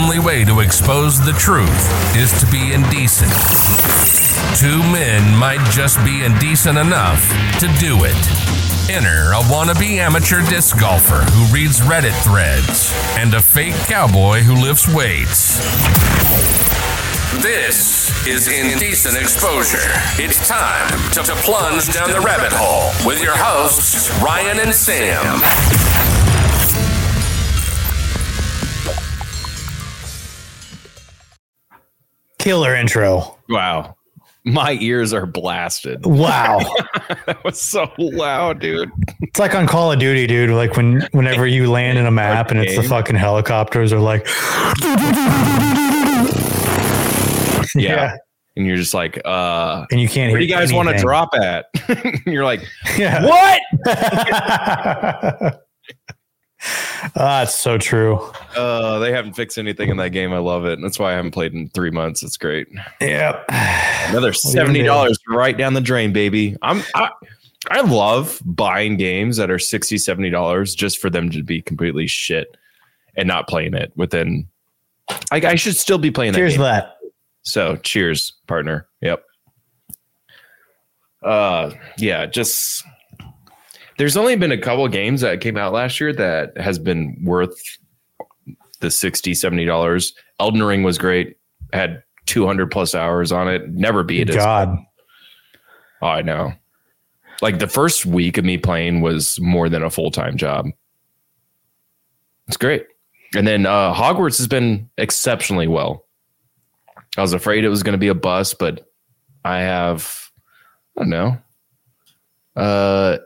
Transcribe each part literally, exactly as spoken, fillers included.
only way to expose the truth is to be indecent. Two men might just be indecent enough to do it. Enter a wannabe amateur disc golfer who reads Reddit threads and a fake cowboy who lifts weights. This is Indecent Exposure. It's time to, to plunge down the rabbit hole with your hosts, Ryan and Sam. Killer intro. Wow. My ears are blasted. Wow. That was so loud, dude. It's like on Call of Duty, dude. Like when whenever you land in a map and it's the fucking helicopters are like. Yeah. yeah. And you're just like, uh. And you can't hear. Where do you guys want to drop at? You're like, yeah. What? Ah, it's so true. Uh, they haven't fixed anything in that game. I love it. And that's why I haven't played in three months. It's great. Yep. Another seventy dollars right down the drain, baby. I'm I, I love buying games that are sixty dollars, seventy dollars just for them to be completely shit and not playing it within. I, I should still be playing that. Cheers to that. So cheers, partner. Yep. Uh, yeah, just. There's only been a couple of games that came out last year that has been worth the sixty dollars, seventy dollars. Elden Ring was great. Had two hundred plus hours on it. Never beat it. God. Oh, I know. Like the first week of me playing was more than a full-time job. It's great. And then uh, Hogwarts has been exceptionally well. I was afraid it was going to be a bust, but I have, I don't know. Uh...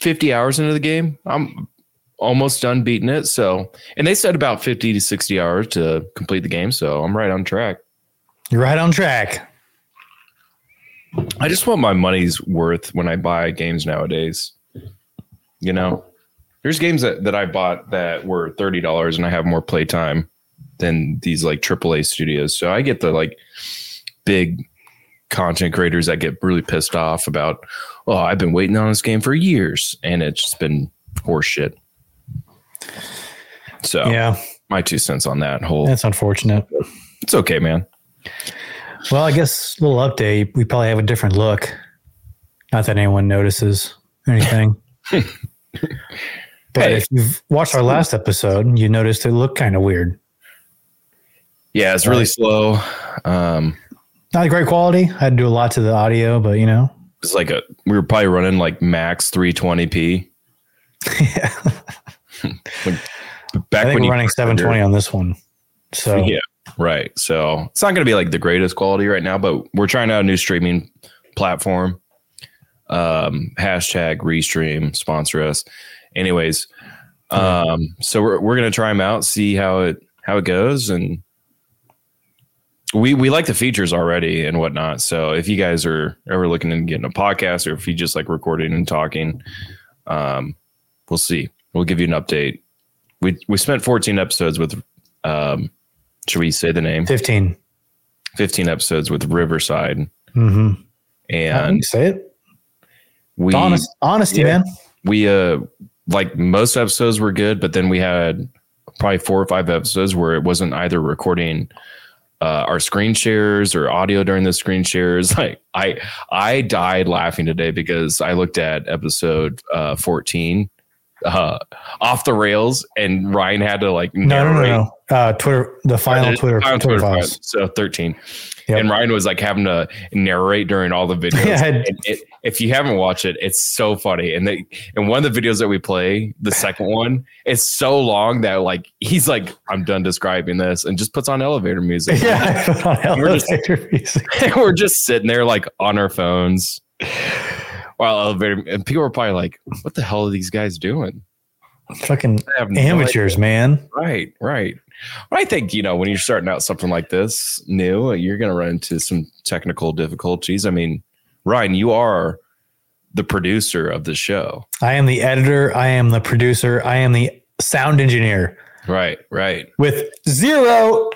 fifty hours into the game. I'm almost done beating it. So, and they said about fifty to sixty hours to complete the game. So I'm right on track. You're right on track. I just want my money's worth when I buy games nowadays. You know, there's games that, that I bought that were thirty dollars and I have more playtime than these like triple A studios. So I get the like big content creators that get really pissed off about, oh, I've been waiting on this game for years and it's just been horseshit. So yeah, my two cents on that whole. That's unfortunate. It's okay, man. Well, I guess a little update. We probably have a different look. Not that anyone notices anything. But hey, if you've watched our last episode, you noticed it looked kind of weird. Yeah, it's really right. slow. Um, Not great quality. I had to do a lot to the audio, but you know. It's like a, we were probably running like max three twenty p. Yeah. when, back I think when we're running seven twenty on this one. So yeah, right. So it's not going to be like the greatest quality right now, but we're trying out a new streaming platform. Um, hashtag Restream, sponsor us. Anyways, um, so we're we're going to try them out, see how it how it goes, and We we like the features already and whatnot. So if you guys are ever looking into getting a podcast or if you just like recording and talking, um, we'll see. We'll give you an update. We we spent fourteen episodes with, um, should we say the name? fifteen. fifteen episodes with Riverside. Mm-hmm. And say it. We honest, honesty, yeah, man. We uh like most episodes were good, but then we had probably four or five episodes where it wasn't either recording. Uh, our screen shares or audio during the screen shares. Like I, I died laughing today because I looked at episode uh, fourteen, uh, off the rails, and Ryan had to like no, no, no, no. Uh, Twitter, the final Twitter, final Twitter, Twitter files. So thirteen, yep. And Ryan was like having to narrate during all the videos. Yeah, and it, if you haven't watched it, it's so funny. And they, and one of the videos that we play, the second one, it's so long that like he's like, I'm done describing this, and just puts on elevator music. Yeah, put on elevator we're just, music. And we're just sitting there like on our phones. While elevator, and people were probably like, what the hell are these guys doing? Fucking no amateurs, idea. Man. Right, right. But I think, you know, when you're starting out something like this new, you're going to run into some technical difficulties. I mean, Ryan, you are the producer of the show. I am the editor. I am the producer. I am the sound engineer. Right, right. With zero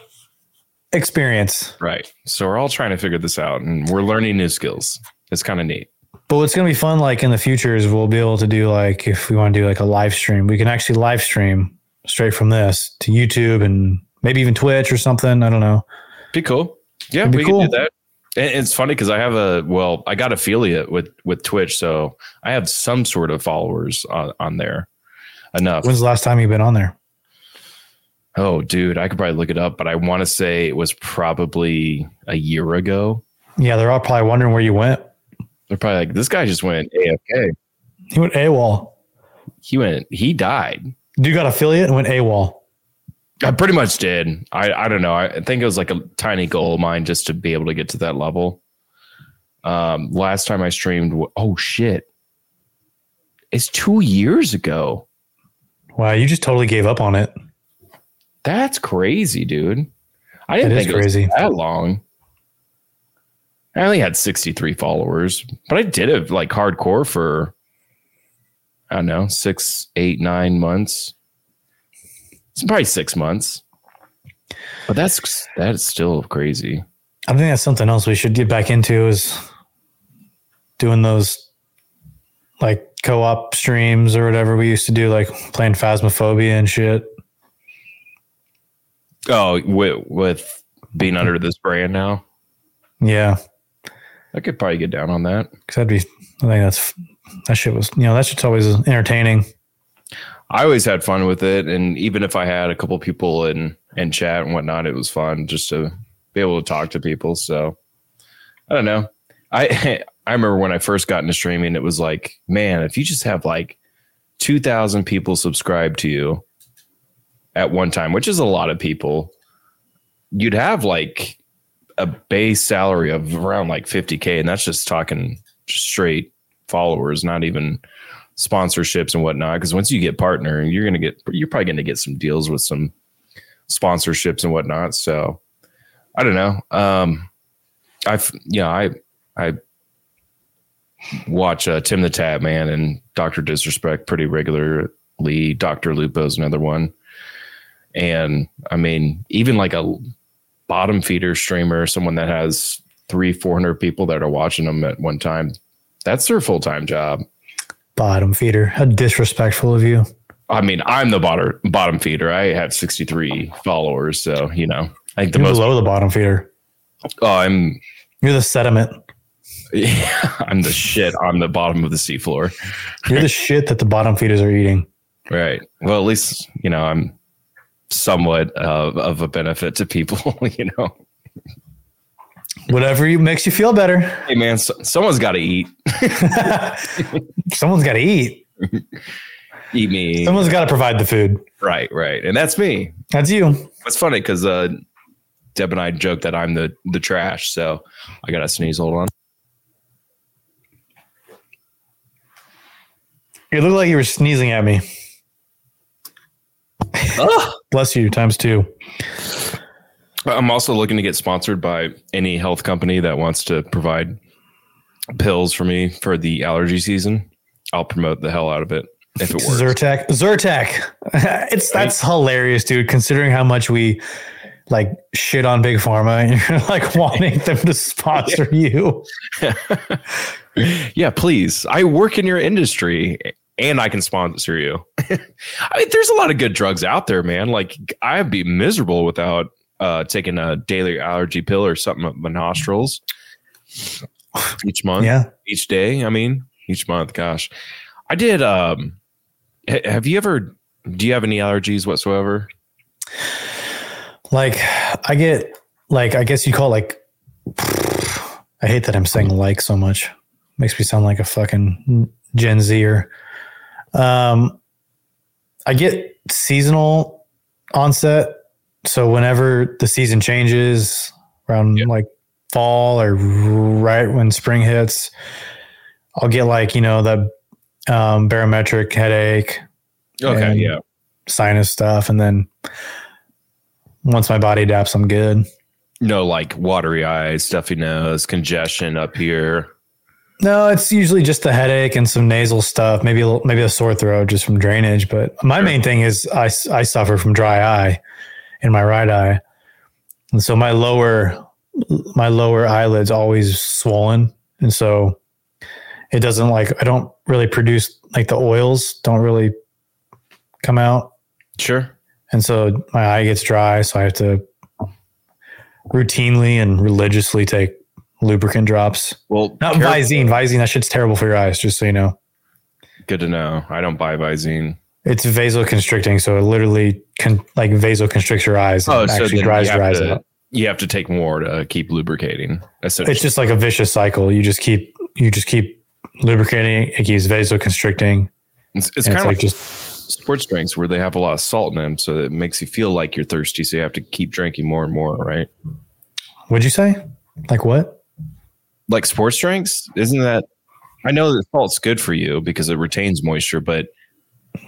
experience. Right. So we're all trying to figure this out and we're learning new skills. It's kind of neat. But what's going to be fun, like in the future, is we'll be able to do like, if we want to do like a live stream, we can actually live stream straight from this to YouTube and maybe even Twitch or something. I don't know. Be cool. Yeah, It'd we cool. can do that. And it's funny because I have a, well, I got affiliate with, with Twitch. So I have some sort of followers on, on there. Enough. When's the last time you've been on there? Oh, dude, I could probably look it up, but I want to say it was probably a year ago. Yeah, they're all probably wondering where you went. They're probably like, this guy just went A F K. He went AWOL. He went, he died. You got affiliate and went AWOL. I pretty much did. I, I don't know. I think it was like a tiny goal of mine just to be able to get to that level. Um, last time I streamed, oh, shit. It's two years ago. Wow, you just totally gave up on it. That's crazy, dude. I didn't think it was that long. I only had sixty-three followers, but I did it like hardcore for, I don't know, six, eight, nine months. It's probably six months. But that's that's still crazy. I think that's something else we should get back into is doing those like co-op streams or whatever we used to do, like playing Phasmophobia and shit. Oh, with, with being under this brand now? Yeah. I could probably get down on that. Because that'd be, I think that's, that shit was, you know, that shit's always entertaining. I always had fun with it. And even if I had a couple people in, in chat and whatnot, it was fun just to be able to talk to people. So I don't know. I, I remember when I first got into streaming, it was like, man, if you just have like two thousand people subscribe to you at one time, which is a lot of people, you'd have like a base salary of around like fifty K. And that's just talking straight followers, not even sponsorships and whatnot. Because once you get partner, you're going to get, you're probably going to get some deals with some sponsorships and whatnot. So I don't know. Um, I've, you know, I, I watch uh, Tim the Tab Man and Doctor Disrespect pretty regularly. Doctor Lupo is another one. And I mean, even like a bottom feeder streamer, someone that has three, four hundred people that are watching them at one time, that's their full-time job. Bottom feeder. How disrespectful of you. I mean, I'm the bottom bottom feeder. I have sixty-three followers. So, you know, I think the You're most below the bottom feeder. Oh, I'm. You're the sediment. Yeah, I'm the shit on the bottom of the seafloor. You're the shit that the bottom feeders are eating. Right. Well, at least, you know, I'm somewhat of, of a benefit to people, you know. Whatever you, makes you feel better. Hey, man, so, someone's got to eat. Someone's got to eat. Eat me. Someone's got to provide the food. Right, right. And that's me. That's you. It's funny because uh, Deb and I joke that I'm the, the trash, so I got to sneeze. Hold on. You look like you were sneezing at me. Oh. Bless you times two. I'm also looking to get sponsored by any health company that wants to provide pills for me for the allergy season. I'll promote the hell out of it if it works. Zyrtec. Zyrtec. It's that's right? Hilarious, dude, considering how much we like shit on Big Pharma and you're like wanting them to sponsor you. Yeah, please. I work in your industry. And I can sponsor you. I mean, there's a lot of good drugs out there, man. Like, I'd be miserable without uh, taking a daily allergy pill or something up my nostrils each month, yeah. each day. I mean, each month. Gosh, I did. Um, ha- have you ever? Do you have any allergies whatsoever? Like, I get like I guess you call it like. I hate that I'm saying like so much. Makes me sound like a fucking Gen Zer. Um, I get seasonal onset. So whenever the season changes around yep. like fall or right when spring hits, I'll get like, you know, the, um, barometric headache. Okay. Yeah. Sinus stuff. And then once my body adapts, I'm good. No, like watery eyes, stuffy nose, congestion up here. No, it's usually just the headache and some nasal stuff. Maybe a, maybe a sore throat just from drainage. But my sure. main thing is I, I suffer from dry eye in my right eye. And so my lower, my lower eyelid's always swollen. And so it doesn't like, I don't really produce like the oils don't really come out. Sure. And so my eye gets dry, so I have to routinely and religiously take lubricant drops. Well, not careful. Visine. Visine, that shit's terrible for your eyes, just so you know. Good to know. I don't buy Visine. It's vasoconstricting, so it literally con- like vasoconstricts your eyes. And oh, it so actually dries you your eyes to, out. You have to take more to keep lubricating. It's just like a vicious cycle. You just keep you just keep lubricating. It keeps vasoconstricting. It's, it's kind it's of like just sports drinks where they have a lot of salt in them, so it makes you feel like you're thirsty. So you have to keep drinking more and more, right? What'd you say? Like what? Like sports drinks? Isn't that? I know that salt's good for you because it retains moisture, but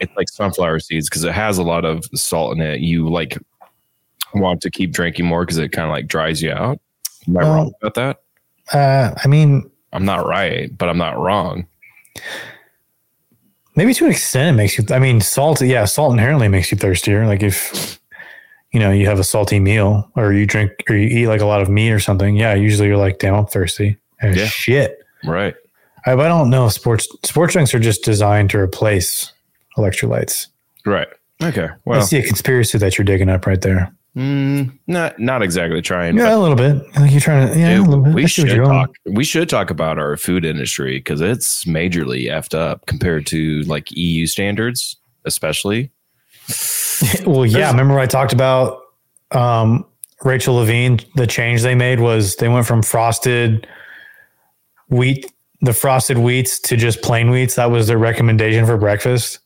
it's like sunflower seeds because it has a lot of salt in it. You like want to keep drinking more because it kind of like dries you out. Am I um, wrong about that? Uh, I mean, I'm not right, but I'm not wrong. Maybe to an extent, it makes you. I mean, salt. Yeah, salt inherently makes you thirstier. Like if you know you have a salty meal or you drink or you eat like a lot of meat or something. Yeah, usually you're like, damn, I'm thirsty. And yeah. Shit. Right. I, I don't know. Sports sports drinks are just designed to replace electrolytes. Right. Okay. Well, I see a conspiracy that you're digging up right there. Mm, not not exactly trying. Yeah, a little bit. Like you're trying to. Yeah, dude, a little bit. We should talk. Going. We should talk about our food industry because it's majorly effed up compared to like E U standards, especially. Well, yeah. There's, remember I talked about um, Rachel Levine. The change they made was they went from frosted wheat, the frosted wheats, to just plain wheats. That was their recommendation for breakfast.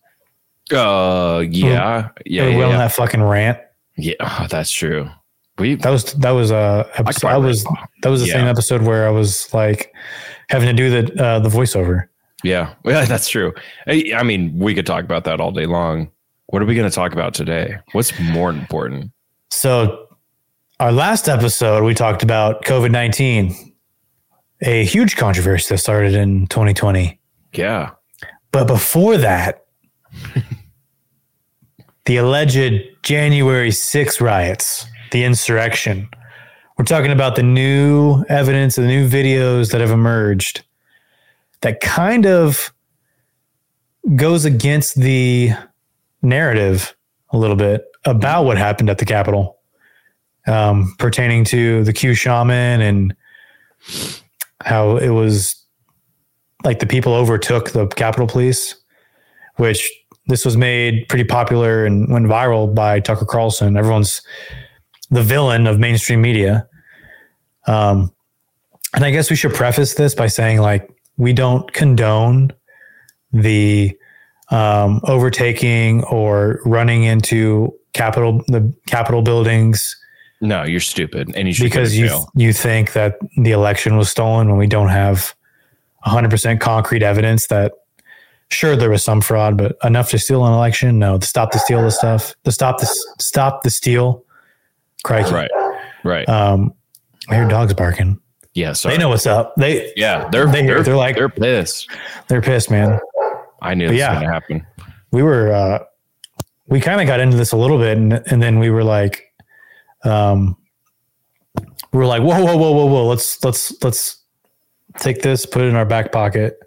Uh, yeah, yeah. They went on that fucking rant. Yeah, oh, that's true. We that was that was a episode, that was that was the yeah. same episode where I was like having to do the uh, the voiceover. Yeah, yeah, that's true. I, I mean, we could talk about that all day long. What are we going to talk about today? What's more important? So, our last episode we talked about COVID nineteen, a huge controversy that started in twenty twenty. Yeah, but before that. The alleged January sixth riots, the insurrection. We're talking about the new evidence and the new videos that have emerged that kind of goes against the narrative a little bit about what happened at the Capitol, um, pertaining to the Q shaman and how it was like the people overtook the Capitol Police, which... This was made pretty popular and went viral by Tucker Carlson. Everyone's the villain of mainstream media. Um, and I guess we should preface this by saying, like, we don't condone the um, overtaking or running into Capitol, the Capitol buildings. No, you're stupid. And you should because you, th- you think that the election was stolen when we don't have one hundred percent concrete evidence that. Sure, there was some fraud, but enough to steal an election? No, to stop the steal of stuff. To stop the stop the steal. Crikey. Right, right. Um, I hear dogs barking. Yeah, sorry. They know what's up. They yeah, they're they they're, they're like they're pissed. They're pissed, man. I knew this yeah, was going to happen. We were uh, we kind of got into this a little bit, and and then we were like, um, we were like, whoa, whoa, whoa, whoa, whoa. Let's let's let's take this, put it in our back pocket.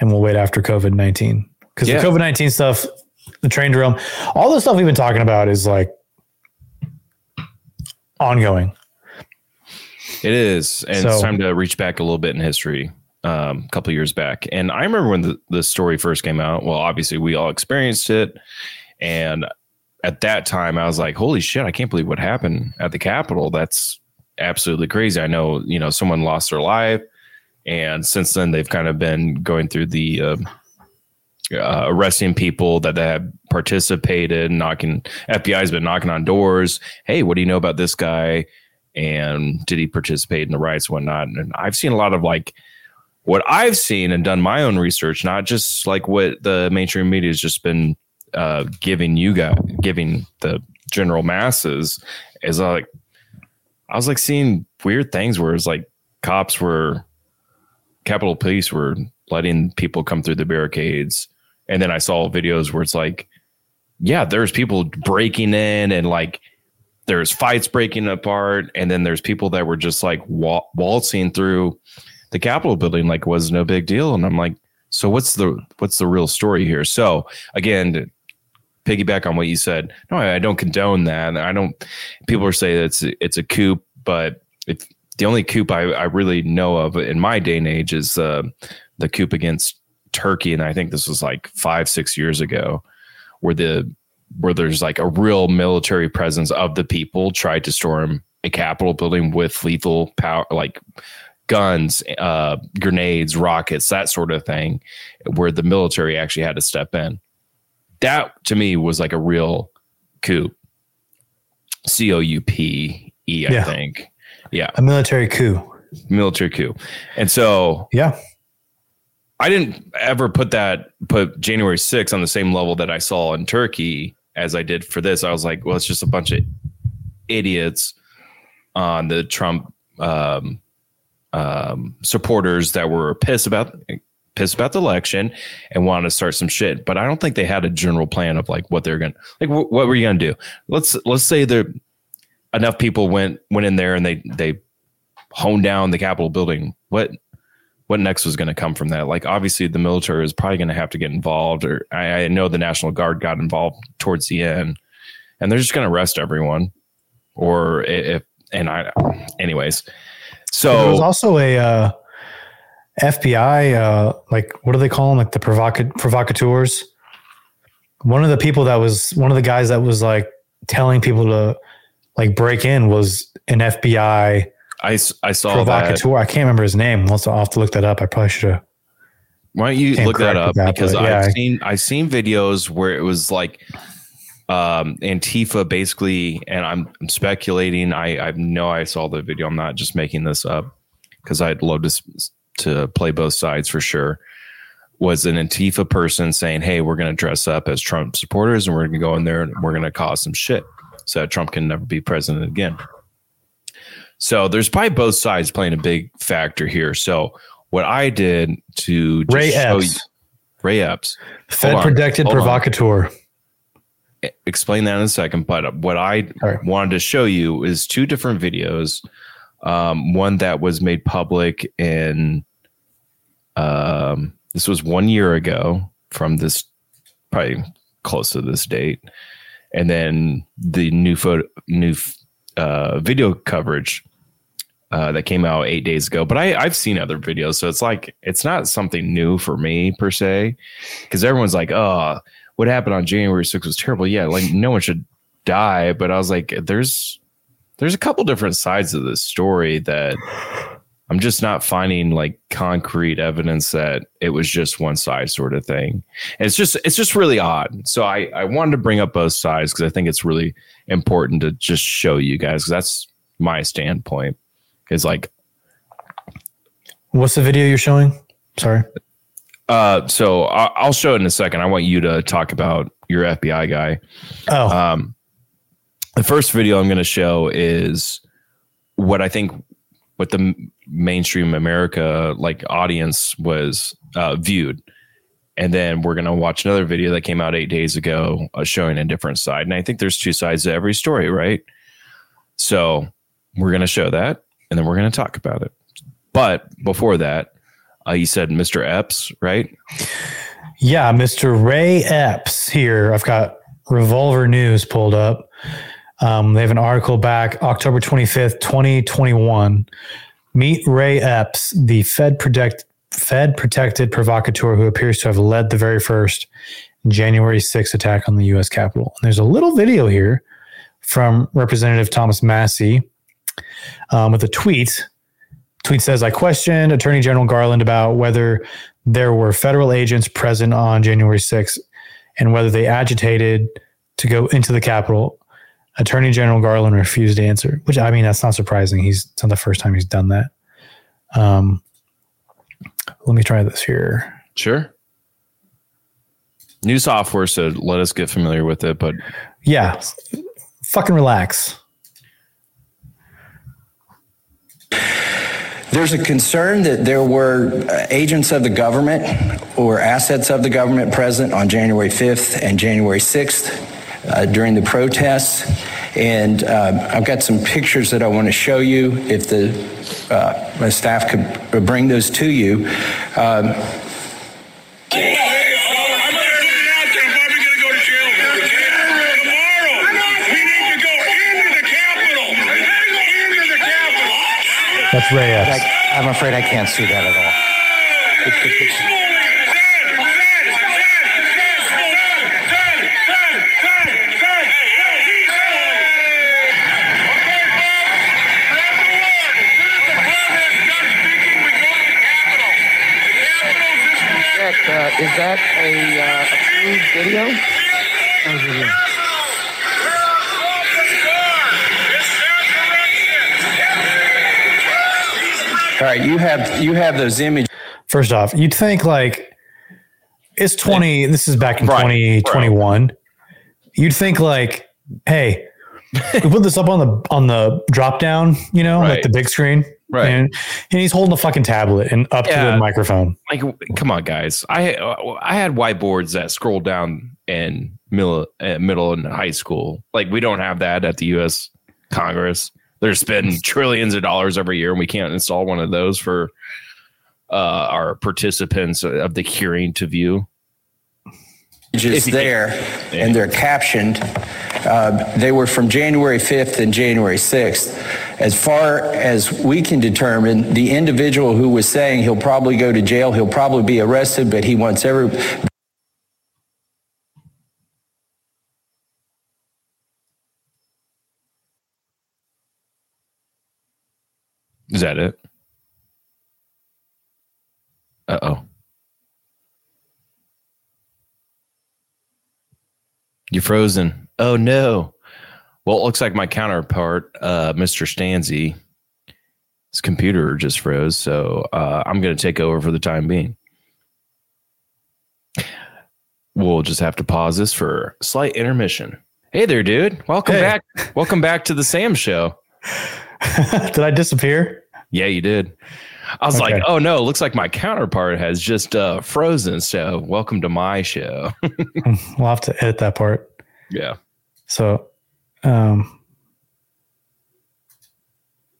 And we'll wait after COVID nineteen because yeah. the COVID nineteen stuff, the train derailment, all the stuff we've been talking about is like ongoing. It is. And so, it's time to reach back a little bit in history, um, a couple of years back. And I remember when the, the story first came out. Well, obviously we all experienced it. And at that time I was like, holy shit, I can't believe what happened at the Capitol. That's absolutely crazy. I know, you know, someone lost their life. And since then, they've kind of been going through the uh, uh, arresting people that they have participated, knocking. F B I's been knocking on doors. Hey, what do you know about this guy? And did he participate in the riots and whatnot? And I've seen a lot of like what I've seen and done my own research, not just like what the mainstream media has just been uh, giving you guys, giving the general masses. Is like I was like seeing weird things where it's like cops were. Capitol Police were letting people come through the barricades. And then I saw videos where it's like, yeah, there's people breaking in and like there's fights breaking apart. And then there's people that were just like wal- waltzing through the Capitol building like was no big deal. And I'm like, so what's the what's the real story here? So, again, piggyback on what you said. No, I, I don't condone that. I don't. People are saying that it's it's a coup, but if the only coup I, I really know of in my day and age is uh, the coup against Turkey, and I think this was like five six years ago, where the where there's like a real military presence of the people tried to storm a Capitol building with lethal power, like guns, uh, grenades, rockets, that sort of thing, where the military actually had to step in. That to me was like a real coup. C O U P E, I yeah. think. Yeah. A military coup. Military coup. And so, yeah, I didn't ever put that, put January sixth on the same level that I saw in Turkey as I did for this. I was like, well, it's just a bunch of idiots on the Trump um, um, supporters that were pissed about pissed about the election and wanted to start some shit. But I don't think they had a general plan of like what they're going to, like, wh- what were you going to do? Let's, let's say there enough people went, went in there and they, they honed down the Capitol building. What, what next was going to come from that? Like, obviously the military is probably going to have to get involved, or I, I know the National Guard got involved towards the end, and they're just going to arrest everyone. Or if, and I, anyways, so there was also a, uh, F B I, uh, like, what do they call them? Like the provoca- provocateurs. One of the people that was, one of the guys that was like telling people to like break in was an F B I I, I saw provocateur. That. I can't remember his name. I'll have to look that up. I probably should have. Why don't you look that up? That, because yeah, I've I, seen, I've seen videos where it was like, um, Antifa basically, and I'm, I'm speculating. I, I know I saw the video. I'm not just making this up because I'd love to, to play both sides for sure. Was an Antifa person saying, hey, we're going to dress up as Trump supporters and we're going to go in there and we're going to cause some shit so that Trump can never be president again. So there's probably both sides playing a big factor here. So what I did to just Ray show Epps. You, Ray Epps, Fed protected provocateur. On. Explain that in a second. But what I right. wanted to show you is two different videos. Um, one that was made public in um, this was one year ago from this, probably close to this date, and then the new photo, new uh, video coverage. Uh, that came out eight days ago, but I, I've seen other videos. So it's like, it's not something new for me per se, because everyone's like, oh, what happened on January sixth was terrible. Yeah. Like no one should die. But I was like, there's, there's a couple different sides of this story that I'm just not finding like concrete evidence that it was just one side sort of thing. And it's just, it's just really odd. So I, I wanted to bring up both sides because I think it's really important to just show you guys, because that's my standpoint. Is like, what's the video you're showing? Sorry. Uh, so I, I'll show it in a second. I want you to talk about your F B I guy. Oh, um, the first video I'm going to show is what I think what the mainstream America like audience was uh, viewed, and then we're going to watch another video that came out eight days ago uh, showing a different side. And I think there's two sides to every story, right? So we're going to show that. And then we're going to talk about it. But before that, uh, you said Mister Epps, right? Yeah, Mister Ray Epps here. I've got Revolver News pulled up. Um, they have an article back October twenty-fifth, twenty twenty-one. Meet Ray Epps, the Fed protect, Fed protected provocateur who appears to have led the very first January sixth attack on the U S Capitol. And there's a little video here from Representative Thomas Massey. Um, with a tweet, tweet says, I questioned Attorney General Garland about whether there were federal agents present on January sixth and whether they agitated to go into the Capitol. Attorney General Garland refused to answer, which, I mean, that's not surprising. He's it's not the first time he's done that. Um, let me try this here. Sure. New software, so let us get familiar with it, but yeah, fucking relax. There's a concern that there were agents of the government or assets of the government present on January fifth and January sixth uh, during the protests. And uh, I've got some pictures that I want to show you if the uh, my staff could bring those to you. Um, I'm going to go to jail. That's Reyes. I, I'm afraid I can't see that at all. It's, it's, it's, Uh, is that a uh, approved video? All right, you have you have those images. First off, you'd think like it's twenty. This is back in right. twenty twenty-one. Right. You'd think like, hey, we put this up on the on the drop down, you know, right. like the big screen. Right, and, and he's holding a fucking tablet and up yeah. to the microphone. Like, come on, guys. I I had whiteboards that scrolled down in middle, uh, middle and high school. Like, we don't have that at the U S Congress. They're spending trillions of dollars every year, and we can't install one of those for uh, our participants of the hearing to view. Just there, yeah. and they're captioned. Uh, they were from January fifth and January sixth. As far as we can determine, the individual who was saying he'll probably go to jail, he'll probably be arrested, but he wants every... Is that it? Uh-oh. You're frozen. Oh, no. Well, it looks like my counterpart, uh, Mister Stanzi, his computer just froze. So uh, I'm going to take over for the time being. We'll just have to pause this for a slight intermission. Hey there, dude. Welcome hey. back. Welcome back to the Sam Show. Did I disappear? Yeah, you did. I was okay. like, oh, no, looks like my counterpart has just uh, frozen. So welcome to my show. We'll have to edit that part. Yeah. So, um,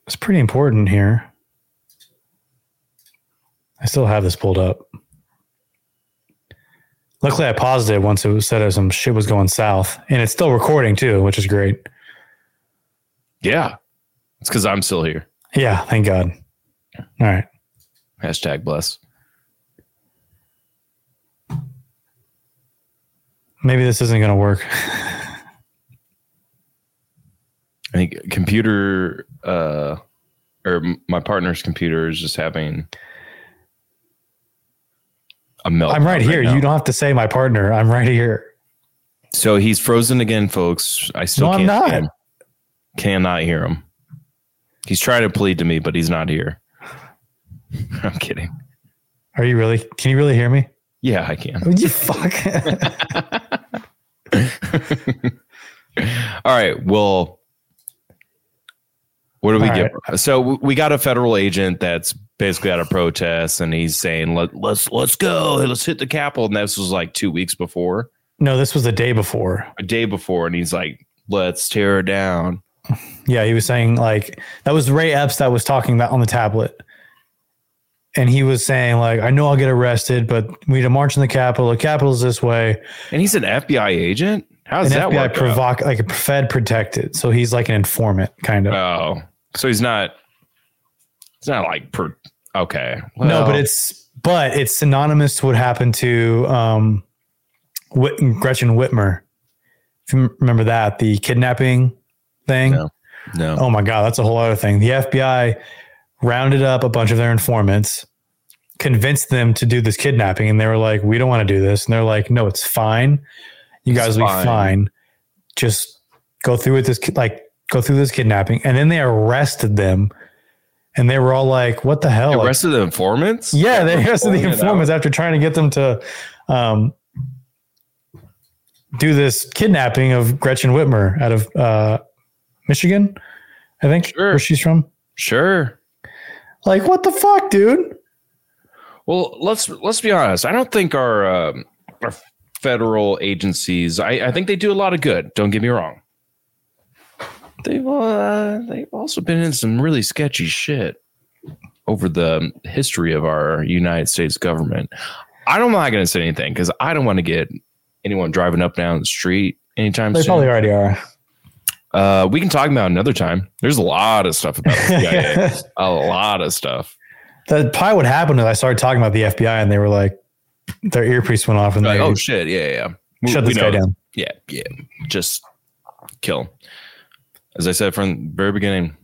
it's pretty important here. I still have this pulled up. Luckily, I paused it once it said some shit was going south, and it's still recording too, which is great. Yeah. It's because I'm still here. Yeah. Thank God. All right. Hashtag bless. Maybe this isn't going to work. I think computer uh, or my partner's computer is just having a meltdown. I'm right, right here. Now. You don't have to say my partner. I'm right here. So he's frozen again, folks. I still no, can't I'm not. Hear him. Cannot hear him. He's trying to plead to me, but he's not here. I'm kidding. Are you really? Can you really hear me? Yeah, I can. Would you fuck? All right. Well, what do we All get? Right. So we got a federal agent that's basically at a protest, and he's saying, Let, "Let's let's go, let's hit the Capitol." And this was like two weeks before. No, this was the day before. A day before, and he's like, "Let's tear it down." Yeah, he was saying like that was Ray Epps that was talking about on the tablet. And he was saying, like, I know I'll get arrested, but we need to march in the Capitol. The Capitol's this way. And he's an F B I agent? How does that F B I work? Provoc- like a Fed protected. So he's like an informant, kind of. Oh. So he's not, it's not like, per- okay. Well. No, but it's, but it's synonymous to what happened to um, Whit- Gretchen Whitmer. If you remember that, the kidnapping thing. No. no. Oh my God. That's a whole other thing. The F B I rounded up a bunch of their informants, convinced them to do this kidnapping. And they were like, we don't want to do this. And they're like, no, it's fine. You it's guys will fine. be fine. Just go through with this, like go through this kidnapping. And then they arrested them. And they were all like, what the hell? They arrested like, the informants? Yeah, they arrested the informants after trying to get them to um, do this kidnapping of Gretchen Whitmer out of uh, Michigan, I think, sure. where she's from. Sure. Like, what the fuck, dude? Well, let's let's be honest. I don't think our um, our federal agencies, I, I think they do a lot of good. Don't get me wrong. They've, uh, they've also been in some really sketchy shit over the history of our United States government. I'm not going to say anything because I don't want to get anyone driving up down the street anytime soon. They probably already are. Uh, we can talk about another time. There's a lot of stuff about the C I A. A lot of stuff. That probably what happened is I started talking about the F B I and they were like, their earpiece went off and they're like, oh shit, yeah, yeah. Shut this guy down. Yeah, yeah. Just kill. As I said from the very beginning,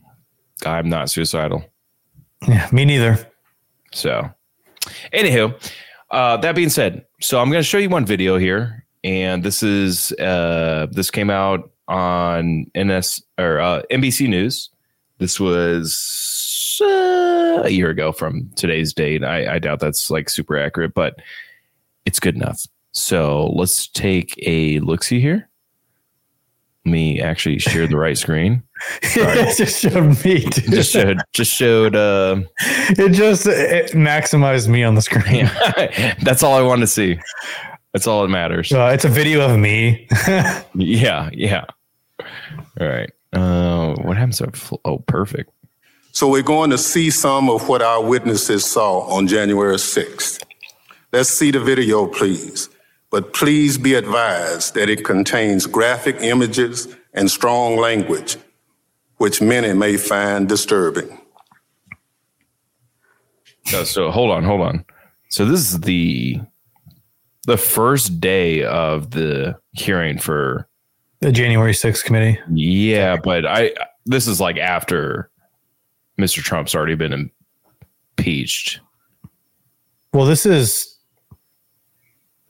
I'm not suicidal. Yeah, me neither. So, anywho, uh, that being said, so I'm going to show you one video here, and this is uh, this came out on N S or uh, N B C News. This was uh, a year ago from today's date. I, I doubt that's like super accurate, but it's good enough. So let's take a look. See here. Let me actually share the right screen. It just showed me. Dude. Just showed. Just showed. Uh, it just it maximized me on the screen. That's all I wanted to see. That's all that matters. Uh, it's a video of me. Yeah, yeah. All right. Uh, what happens? To, oh, perfect. So we're going to see some of what our witnesses saw on January sixth. Let's see the video, please. But please be advised that it contains graphic images and strong language, which many may find disturbing. So, so hold on, hold on. So this is the... the first day of the hearing for the January sixth committee. Yeah, but I this is like after Mister Trump's already been impeached. Well, this is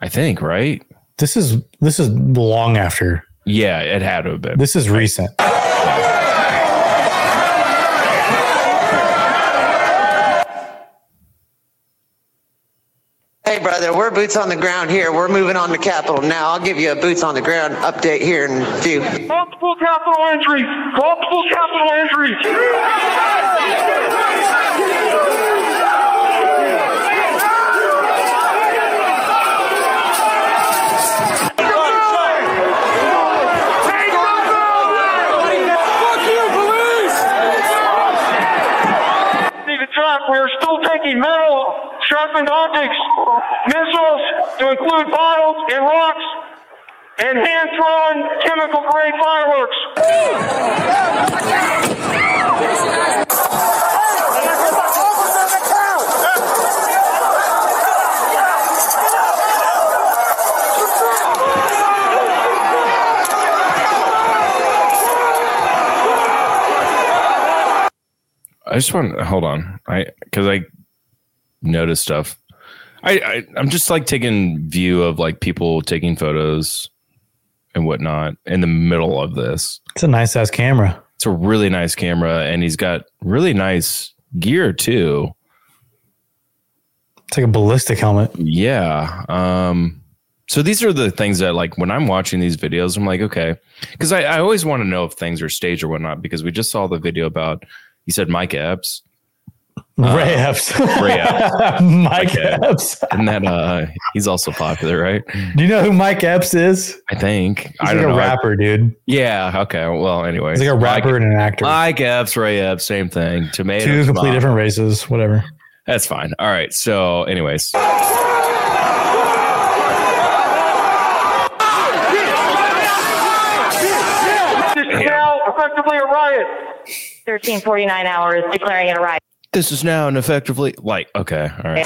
I think, right? This is this is long after. Yeah, it had to have been. This is recent. Hey, brother, we're boots on the ground here. We're moving on to Capitol now. I'll give you a boots on the ground update here in a few. Multiple Capitol entries! Multiple Capitol entries! Fuck you, police! David Trump, we're still taking metal. Sharpened objects, missiles to include bottles and rocks, and hand-thrown chemical-grade fireworks. I just want to hold on, I because I. notice stuff. I, I I'm just like taking view of like people taking photos and whatnot in the middle of this. It's a nice ass camera. It's a really nice camera, and he's got really nice gear too. It's like a ballistic helmet. Yeah. Um. So these are the things that like when I'm watching these videos, I'm like, okay, because I I always want to know if things are staged or whatnot. Because we just saw the video about he said Mike Epps. Ray Epps. Uh, Ray Epps. Mike okay. Epps. And that uh, he's also popular, right? Do you know who Mike Epps is? I think. He's I like don't a know. rapper, dude. Yeah. Okay. Well, anyway. He's like a rapper Mike, and an actor. Mike Epps, Ray Epps, same thing. Tomatoes. Two completely mom. different races, whatever. That's fine. All right. So, anyways. This is now effectively a riot. thirteen forty-nine hours declaring it a riot. This is now an effectively like, okay. All right.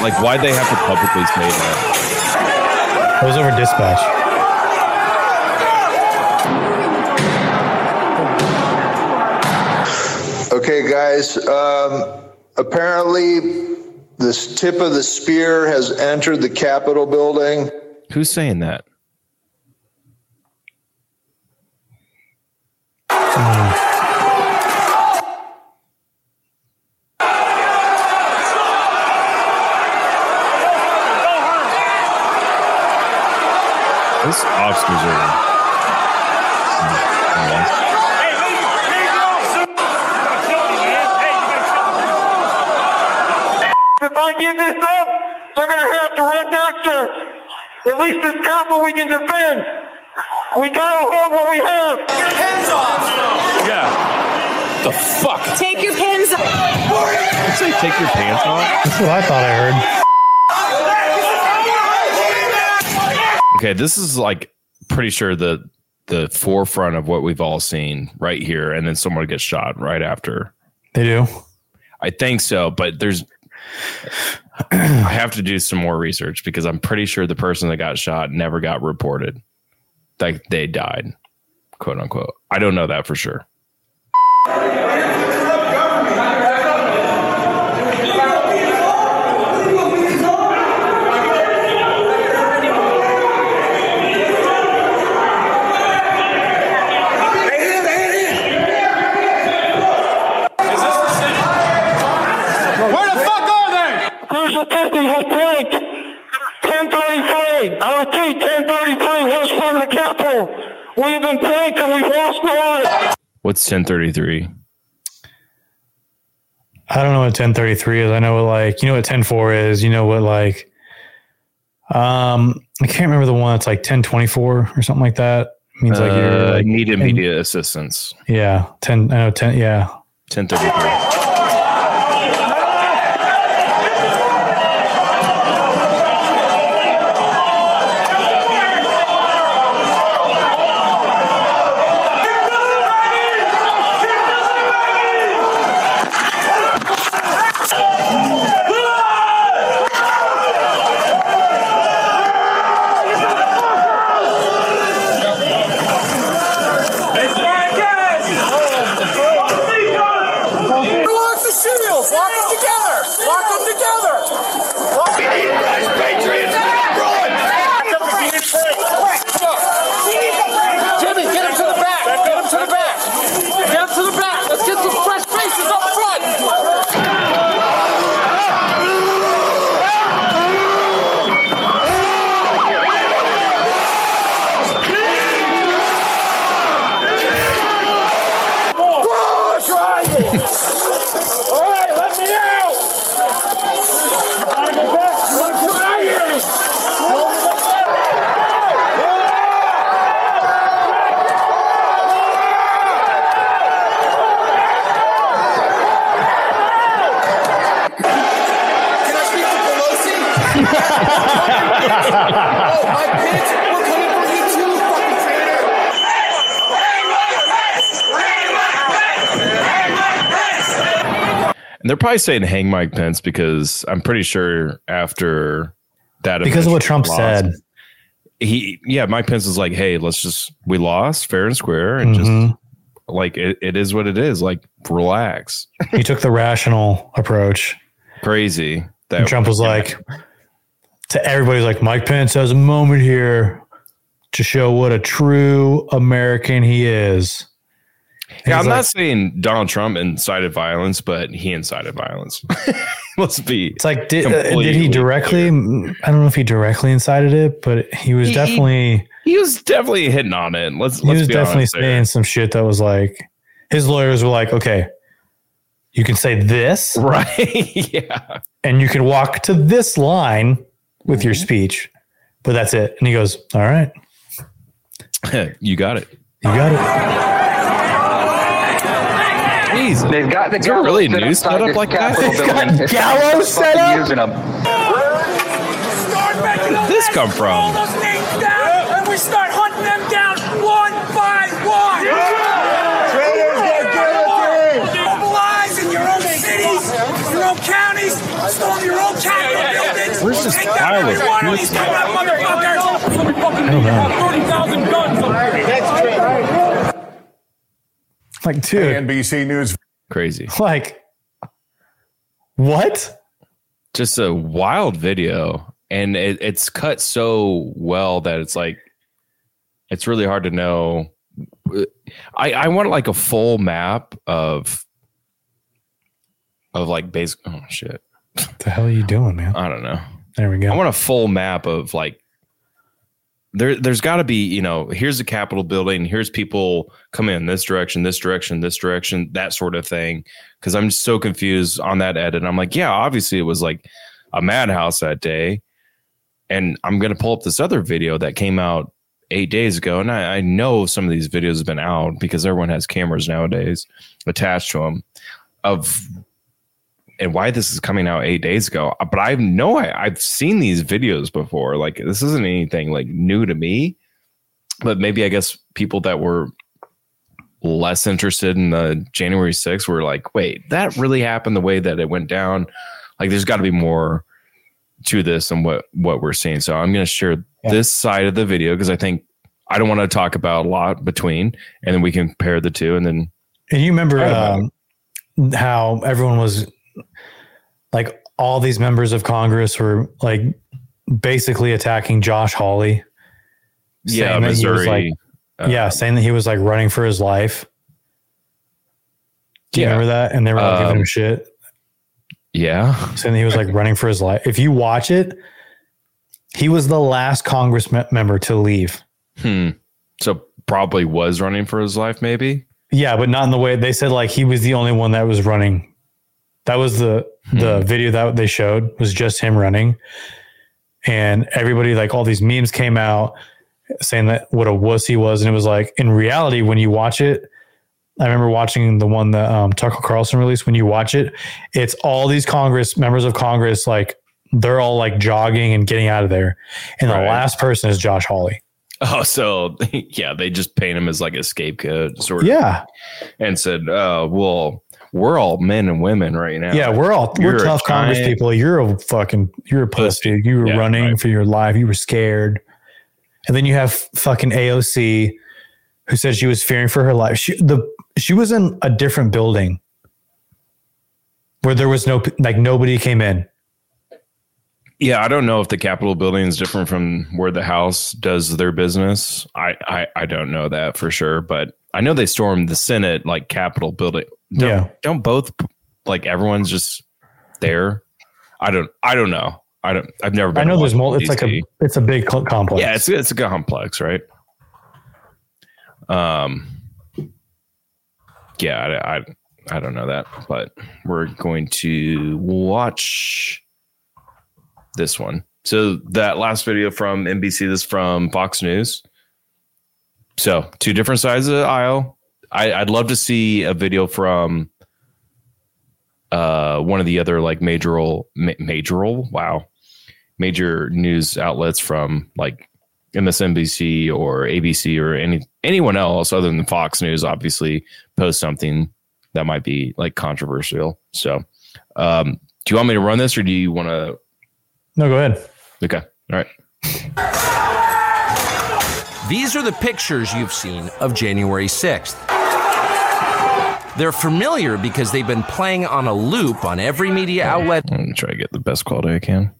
Like, why'd they have to publicly say that? It was over dispatch. Okay, guys. Um, apparently, this tip of the spear has entered the Capitol building. Who's saying that? Um. This officer's over. If I give this up, they're going to have to run downstairs. At least this Capitol we can defend. We got to hold what we have. Take your pins off. Yeah. The fuck? Take your pins off. I'd say take your pants off. That's what I thought I heard. Okay, this is like pretty sure the the forefront of what we've all seen right here, and then someone gets shot right after. They do? I think so, but there's... I have to do some more research because I'm pretty sure the person that got shot never got reported. Like, they died, quote unquote. I don't know that for sure. We've been playing till we've lost the life. What's ten thirty-three? I don't know what ten thirty-three is. I know what, like, you know what ten four is. You know what, like, um, I can't remember the one that's like ten twenty-four or something like that. It means uh, like you're like, need immediate assistance. Yeah. ten, I know ten, yeah. ten thirty-three. They're probably saying hang Mike Pence because I'm pretty sure after that, because of what Trump lost, said, he, yeah, Mike Pence is like, hey, let's just, we lost fair and square. And mm-hmm. just like, it, it is what it is. Like, relax. He took the rational approach. Crazy. That and Trump was yeah. like to everybody's like, Mike Pence has a moment here to show what a true American he is. Yeah, I'm like, not saying Donald Trump incited violence, but he incited violence. Let's be. It's like, did, uh, did he directly? Clear. I don't know if he directly incited it, but he was he, definitely. He was definitely hitting on it. Let's. He let's was be definitely saying there. some shit that was like, his lawyers were like, "Okay, you can say this, right? Yeah, and you can walk to this line with mm-hmm. your speech, but that's it." And he goes, "All right, you got it. You got it." Jeez. They've got the gallows really new set up like that. They've got gallows set up. Where did this come from? And we start hunting them down one by one. Mobilize in your own cities, your own counties, storm your own capital buildings. Where's this pilot? thirty thousand guns. Like, dude, hey, N B C News, crazy. Like, what? Just a wild video, and it, it's cut so well that it's like, it's really hard to know. I I want like a full map of of like basic. Oh shit! What the hell are you doing, man? I don't know. There we go. I want a full map of like. There, there's got to be, you know, here's the Capitol building. Here's people coming in this direction, this direction, this direction, that sort of thing. Because I'm just so confused on that edit. I'm like, yeah, obviously it was like a madhouse that day. And I'm going to pull up this other video that came out eight days ago. And I, I know some of these videos have been out because everyone has cameras nowadays attached to them of and why this is coming out eight days ago. But I've no, I, I've seen these videos before. Like, this isn't anything like new to me. But maybe I guess people that were less interested in the January sixth were like, wait, that really happened the way that it went down. Like, there's got to be more to this and what, what we're seeing. So I'm going to share yeah. this side of the video because I think I don't want to talk about a lot between, and then we can compare the two. And then, and you remember um, how everyone was like, all these members of Congress were like basically attacking Josh Hawley. Yeah. Missouri. Like, uh, yeah. Saying that he was like running for his life. Do you yeah. remember that? And they were like, um, giving him shit. Yeah. Saying that he was like running for his life. If you watch it, he was the last Congress me- member to leave. Hmm. So probably was running for his life, maybe. Yeah, but not in the way they said. Like, he was the only one that was running. That was the hmm. the video that they showed was just him running, and everybody, like, all these memes came out saying that what a wuss he was, and it was like, in reality, when you watch it, I remember watching the one that um, Tucker Carlson released. When you watch it, it's all these Congress members of Congress, like, they're all like jogging and getting out of there, and right. the last person is Josh Hawley. Oh, so yeah, they just paint him as like a scapegoat, sort of. Yeah, and said, "Oh, well, we're all men and women right now. Yeah, we're all you're we're tough Congress people. You're a fucking you're a pussy. You were yeah, running right. for your life. You were scared." And then you have fucking A O C, who said she was fearing for her life. She the she was in a different building where there was no like nobody came in. Yeah, I don't know if the Capitol building is different from where the House does their business. I, I, I don't know that for sure, but I know they stormed the Senate, like, Capitol building. Don't, yeah, don't both like everyone's just there. I don't I don't know. I don't. I've never been. I know there's multiple. It's like a it's a big complex. Yeah, it's it's a complex, right? Um. Yeah, I, I I don't know that, but we're going to watch this one. So that last video from N B C, this from Fox News. So two different sides of the aisle. I, I'd love to see a video from uh, one of the other like majoral, ma- majoral, wow, major news outlets from like M S N B C or A B C or any anyone else other than Fox News. Obviously, post something that might be like controversial. So, um, do you want me to run this, or do you want to? No, go ahead. Okay. All right. These are the pictures you've seen of January sixth. They're familiar because they've been playing on a loop on every media outlet. I'm going to try to get the best quality I can.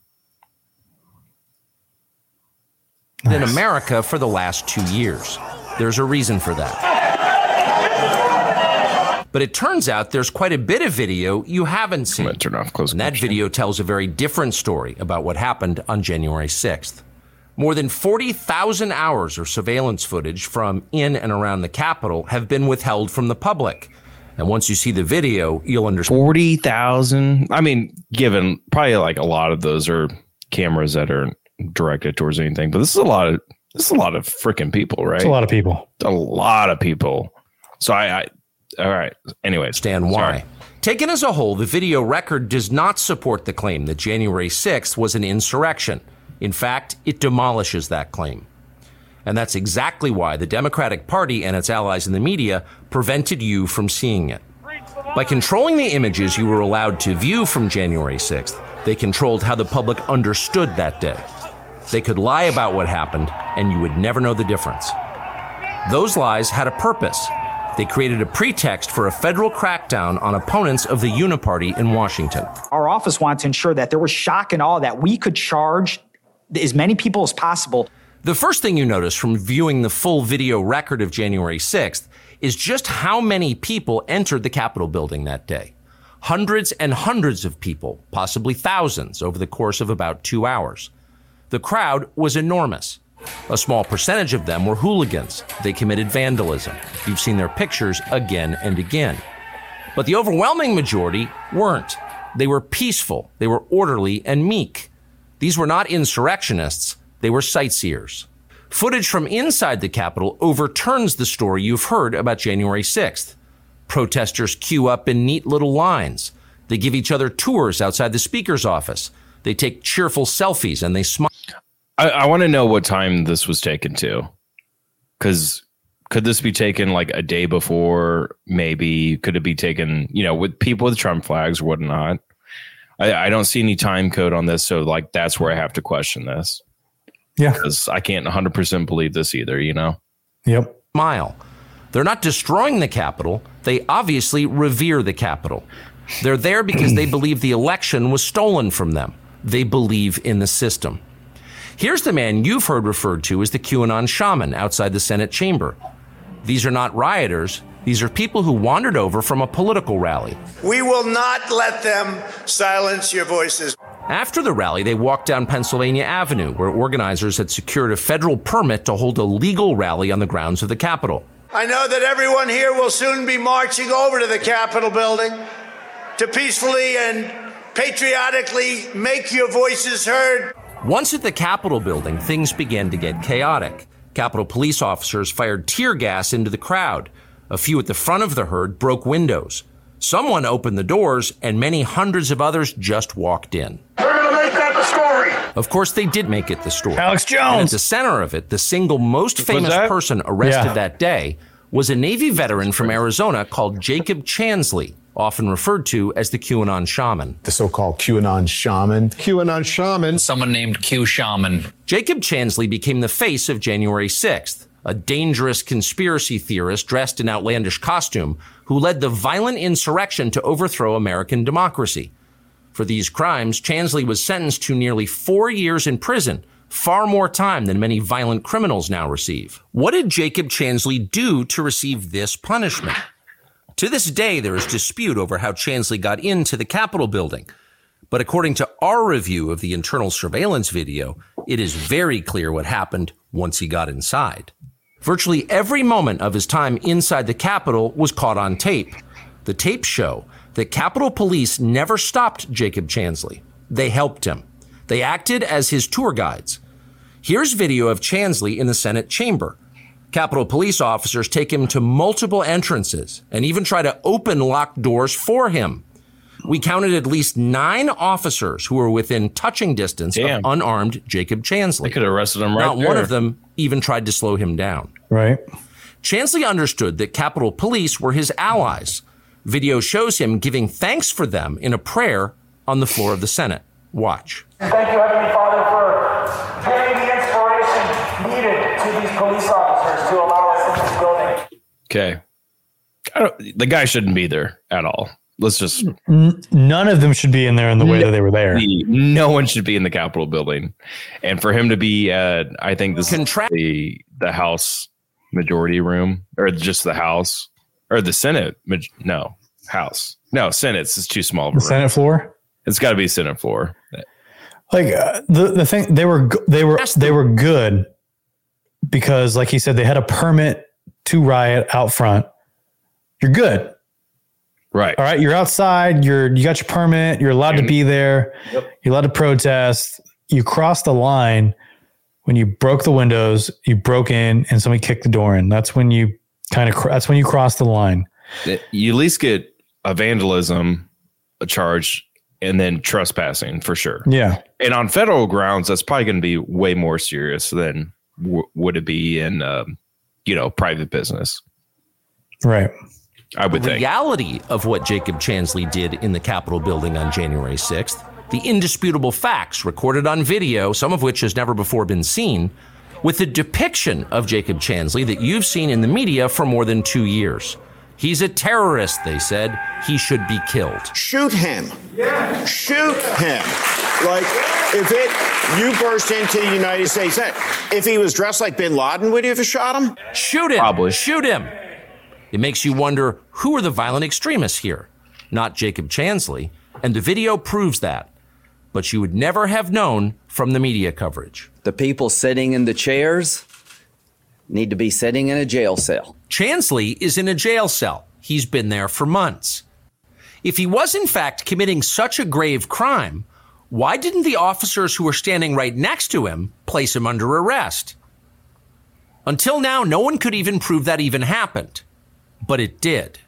Nice. In America for the last two years. There's a reason for that. But it turns out there's quite a bit of video you haven't seen. I'm gonna turn off close. And that video tells a very different story about what happened on January sixth. More than forty thousand hours of surveillance footage from in and around the Capitol have been withheld from the public. And once you see the video, you'll understand. forty thousand? I mean, given probably like a lot of those are cameras that are directed towards anything, but this is a lot of this is a lot of freaking people, right? It's a lot of people. A lot of people. So I, I all right. Anyway, understand why. Sorry. Taken as a whole, the video record does not support the claim that January sixth was an insurrection. In fact, it demolishes that claim. And that's exactly why the Democratic Party and its allies in the media prevented you from seeing it. By controlling the images you were allowed to view from January sixth, they controlled how the public understood that day. They could lie about what happened, and you would never know the difference. Those lies had a purpose. They created a pretext for a federal crackdown on opponents of the Uniparty in Washington. Our office wants to ensure that there was shock and awe, that we could charge as many people as possible. The first thing you notice from viewing the full video record of January sixth is just how many people entered the Capitol building that day. Hundreds and hundreds of people, possibly thousands, over the course of about two hours. The crowd was enormous. A small percentage of them were hooligans. They committed vandalism. You've seen their pictures again and again. But the overwhelming majority weren't. They were peaceful. They were orderly and meek. These were not insurrectionists. They were sightseers. Footage from inside the Capitol overturns the story you've heard about January sixth. Protesters queue up in neat little lines. They give each other tours outside the speaker's office. They take cheerful selfies and they smile. I, I want to know what time this was taken to. because could this be taken like a day before? Maybe could it be taken, you know, with people with Trump flags or whatnot? I, I don't see any time code on this. So like, that's where I have to question this. Yeah. Because I can't one hundred percent believe this either, you know? Yep. Mile. They're not destroying the Capitol. They obviously revere the Capitol. They're there because they believe the election was stolen from them. They believe in the system. Here's the man you've heard referred to as the QAnon shaman outside the Senate chamber. These are not rioters. These are people who wandered over from a political rally. We will not let them silence your voices. After the rally, they walked down Pennsylvania Avenue, where organizers had secured a federal permit to hold a legal rally on the grounds of the Capitol. I know that everyone here will soon be marching over to the Capitol building to peacefully and patriotically make your voices heard. Once at the Capitol building, things began to get chaotic. Capitol police officers fired tear gas into the crowd. A few at the front of the herd broke windows. Someone opened the doors, and many hundreds of others just walked in. We're going to make that the story. Of course, they did make it the story. Alex Jones. And at the center of it, the single most famous person arrested yeah. that day was a Navy veteran from Arizona called Jacob Chansley, often referred to as the QAnon shaman. The so-called QAnon shaman. QAnon shaman. Someone named Q shaman. Jacob Chansley became the face of January sixth. A dangerous conspiracy theorist dressed in outlandish costume who led the violent insurrection to overthrow American democracy. For these crimes, Chansley was sentenced to nearly four years in prison, far more time than many violent criminals now receive. What did Jacob Chansley do to receive this punishment? To this day, there is dispute over how Chansley got into the Capitol building. But according to our review of the internal surveillance video, it is very clear what happened once he got inside. Virtually every moment of his time inside the Capitol was caught on tape. The tapes show that Capitol Police never stopped Jacob Chansley. They helped him. They acted as his tour guides. Here's video of Chansley in the Senate chamber. Capitol Police officers take him to multiple entrances and even try to open locked doors for him. We counted at least nine officers who were within touching distance Damn. of unarmed Jacob Chansley. They could have arrested him right Not there. One of them even tried to slow him down. Right. Chansley understood that Capitol Police were his allies. Video shows him giving thanks for them in a prayer on the floor of the Senate. Watch. Thank you, Heavenly Father, for giving the inspiration needed to these police officers to allow us in this building. Okay. I don't, the guy shouldn't be there at all. Let's just none of them should be in there in the way no, that they were there. No one should be in the Capitol building. And for him to be at, I think this Contra- is the, the House majority room or just the House or the Senate. No, House. No, Senate's is too small. Of a room. Senate floor. It's got to be Senate floor. Like uh, the, the thing they were they were they were good because, like he said, they had a permit to riot out front. You're good. Right. All right. You're outside. You're you got your permit. You're allowed to be there. Yep. You're allowed to protest. You crossed the line when you broke the windows. You broke in and somebody kicked the door in. That's when you kind of that's when you crossed the line. You at least get a vandalism a charge and then trespassing for sure. Yeah. And on federal grounds, that's probably going to be way more serious than w- would it be in, um, you know, private business. Right. I would think. The reality of what Jacob Chansley did in the Capitol building on January sixth, the indisputable facts recorded on video, some of which has never before been seen, with the depiction of Jacob Chansley that you've seen in the media for more than two years. He's a terrorist, they said. He should be killed. Shoot him. Yeah. Shoot him. Like, if it, you burst into the United States, if he was dressed like bin Laden, would you have shot him? Shoot him. Probably. Shoot him. It makes you wonder, who are the violent extremists here? Not Jacob Chansley. And the video proves that. But you would never have known from the media coverage. The people sitting in the chairs need to be sitting in a jail cell. Chansley is in a jail cell. He's been there for months. If he was, in fact, committing such a grave crime, why didn't the officers who were standing right next to him place him under arrest? Until now, no one could even prove that even happened. But it did.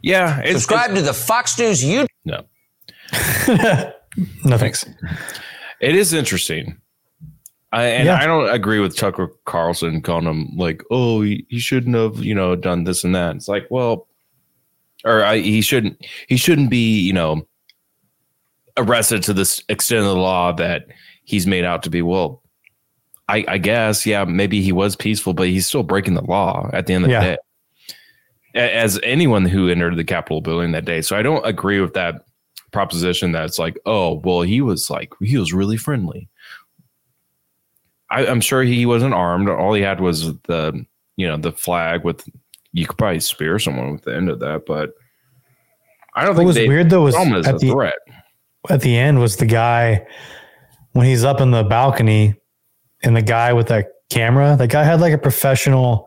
Yeah. It's, Subscribe it's, to the Fox News YouTube. No. No, thanks. It is interesting. I, and yeah. I don't agree with Tucker Carlson calling him like, oh, he, he shouldn't have, you know, done this and that. It's like, well, or I, he shouldn't he shouldn't be, you know, arrested to this extent of the law that he's made out to be. Well, I, I guess, yeah, maybe he was peaceful, but he's still breaking the law at the end of yeah. the day. As anyone who entered the Capitol building that day. So I don't agree with that proposition that it's like, oh, well, he was like, he was really friendly. I, I'm sure he wasn't armed. All he had was the, you know, the flag with, you could probably spear someone with the end of that, but I don't what think was they weird though was at the, threat. At the end was the guy, when he's up in the balcony and the guy with that camera, that guy had like a professional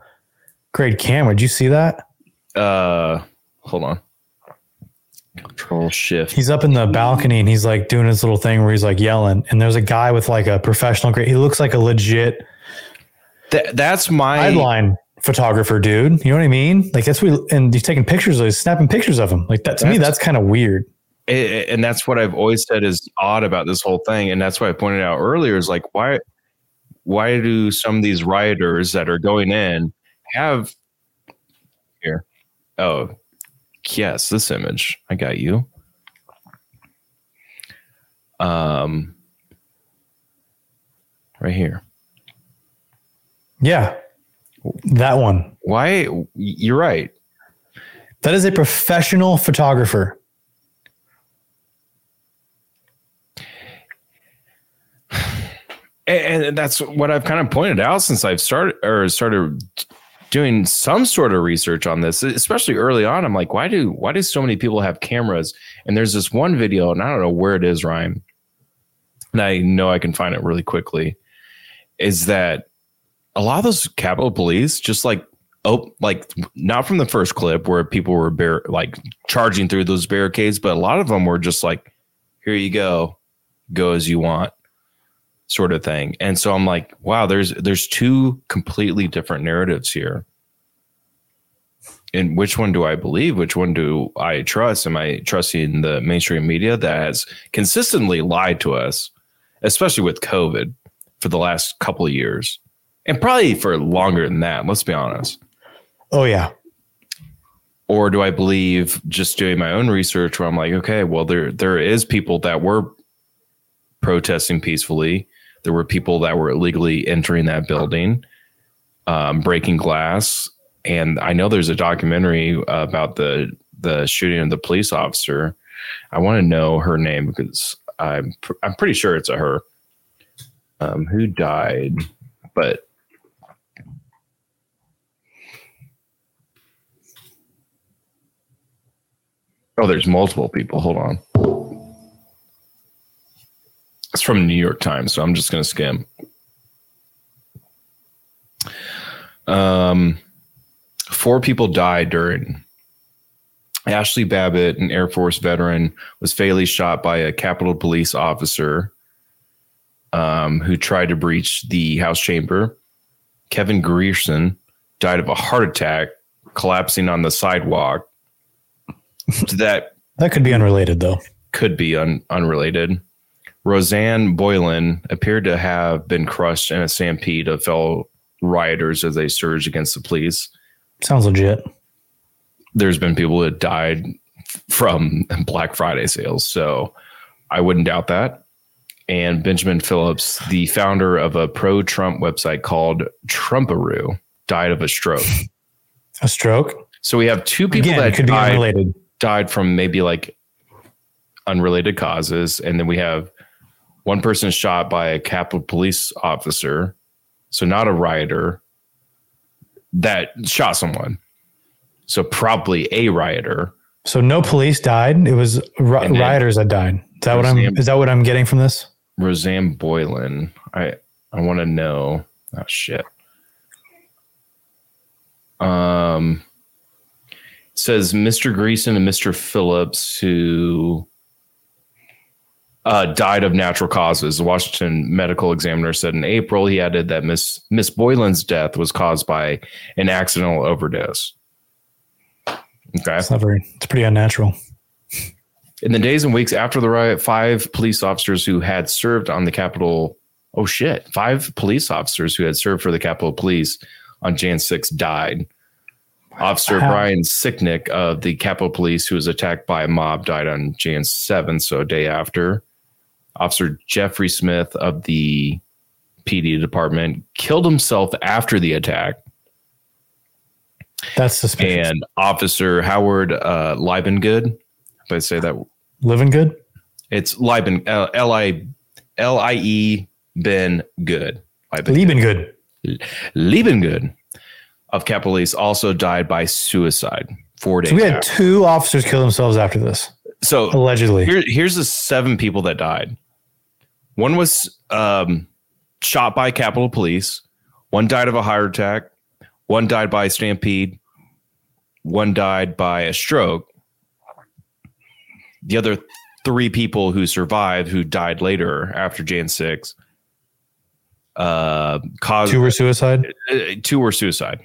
grade camera. Did you see that? Uh, hold on. Control shift. He's up in the balcony and he's like doing his little thing where he's like yelling. And there's a guy with like a professional grade. He looks like a legit. Th- that's my sideline photographer, dude. You know what I mean? Like that's what, and he's taking pictures of, he's snapping pictures of him. Like that to that's, me, that's kind of weird. It, and that's what I've always said is odd about this whole thing. And that's why I pointed out earlier is like, why, why do some of these rioters that are going in have here? Oh, yes, this image. I got you. Um, right here. Yeah, that one. Why? You're right. That is a professional photographer. And, and that's what I've kind of pointed out since I've started or started doing some sort of research on this, especially early on. I'm like, why do why do so many people have cameras? And there's this one video, and I don't know where it is, Ryan, and I know I can find it really quickly, is that a lot of those Capitol Police just like, oh, like not from the first clip where people were bar- like charging through those barricades, but a lot of them were just like, here you go, go as you want, sort of thing. And so I'm like, wow, there's there's two completely different narratives here. And which one do I believe? Which one do I trust? Am I trusting the mainstream media that has consistently lied to us, especially with COVID for the last couple of years? And probably for longer than that, let's be honest. Oh, yeah. Or do I believe just doing my own research where I'm like, okay, well, there there is people that were protesting peacefully. There were people that were illegally entering that building, um, breaking glass. And I know there's a documentary about the the shooting of the police officer. I want to know her name because I'm pr- I'm pretty sure it's a her um, who died. But oh, there's multiple people. Hold on. It's from New York Times, so I'm just going to skim. Um, four people died during. Ashley Babbitt, an Air Force veteran, was fatally shot by a Capitol Police officer um, who tried to breach the House chamber. Kevin Grierson died of a heart attack, collapsing on the sidewalk. that that could be unrelated, though. Could be un- unrelated. Roseanne Boylan appeared to have been crushed in a stampede of fellow rioters as they surged against the police. Sounds legit. There's been people that died from Black Friday sales, so I wouldn't doubt that. And Benjamin Phillips, the founder of a pro-Trump website called Trumparoo, died of a stroke. A stroke? So we have two people Again, that could died, be unrelated. died from maybe like unrelated causes, and then we have one person shot by a Capitol Police officer, so not a rioter that shot someone. So probably a rioter. So no police died. It was ri- rioters that died. Is that Roseanne, what I'm? Is that what I'm getting from this? Roseanne Boylan. I I want to know. Oh shit. Um. Says Mister Greason and Mister Phillips who. Uh, died of natural causes. The Washington Medical Examiner said in April, he added that Miss Miss Boylan's death was caused by an accidental overdose. Okay, it's not very, it's pretty unnatural. In the days and weeks after the riot, five police officers who had served on the Capitol oh shit, five police officers who had served for the Capitol Police on January sixth died. Officer wow. Brian Sicknick of the Capitol Police, who was attacked by a mob, died on January seventh, so a day after. Officer Jeffrey Smith of the P D department killed himself after the attack. That's suspicious. And Officer Howard uh, Liebengood, if I say that. Liebengood? It's Lieben, uh, L I, L I E Ben Good. Liebengood. Liebengood of Capitol Police also died by suicide four days. So we had after. two officers kill themselves after this. So allegedly, here, here's the seven people that died. One was um, shot by Capitol Police. One died of a heart attack. One died by a stampede. One died by a stroke. The other three people who survived, who died later after January sixth, uh, caused two were suicide. Uh, two were suicide.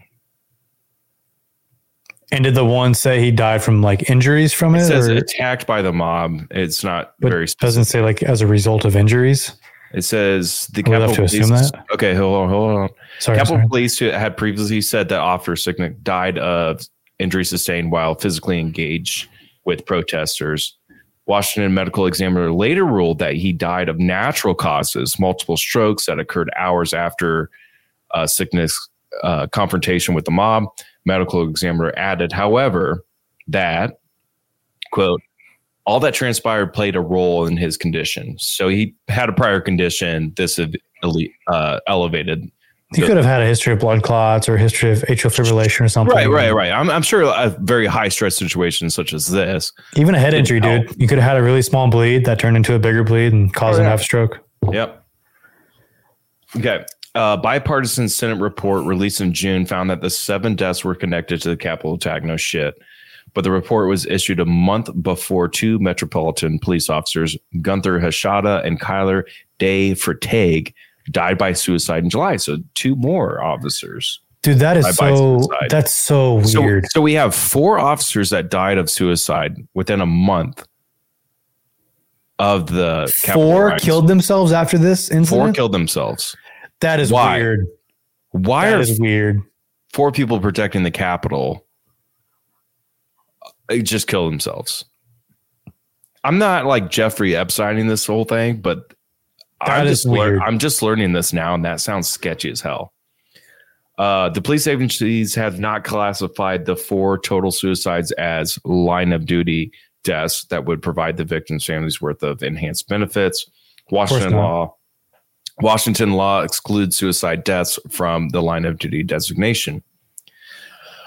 And did the one say he died from like injuries from it? It says or? attacked by the mob. It's not but very specific. Doesn't say like as a result of injuries. It says the Capitol Police. That? Okay, hold on, hold on. Sorry, Capitol sorry. Police had previously said that Officer Sicknick died of injuries sustained while physically engaged with protesters. Washington Medical Examiner later ruled that he died of natural causes, multiple strokes that occurred hours after uh, Sicknick's uh, confrontation with the mob. Medical Examiner added, however, that, quote, all that transpired played a role in his condition. So he had a prior condition. This had uh, elevated. He the, could have had a history of blood clots or a history of atrial fibrillation or something. Right, right, right. I'm, I'm sure a very high stress situation such as this. Even a head injury, help. dude. You could have had a really small bleed that turned into a bigger bleed and caused oh, yeah. an F-stroke. Yep. Okay. A uh, bipartisan Senate report released in June found that the seven deaths were connected to the Capitol attack. No shit. But the report was issued a month before two Metropolitan Police officers, Gunther Hashada and Kyler De Freytag, died by suicide in July. So two more officers. Dude, that is so, that's so weird. So, so we have four officers that died of suicide within a month of the Capitol. Four riots. Killed themselves after this incident? Four killed themselves. That is Why? weird. Why that are is weird. Four people protecting the Capitol just kill themselves? I'm not like Jeffrey Epsteining this whole thing, but that I'm just weird. Le- I'm just learning this now, and that sounds sketchy as hell. Uh, the police agencies have not classified the four total suicides as line of duty deaths that would provide the victims' families worth of enhanced benefits. Washington law. Washington law excludes suicide deaths from the line of duty designation.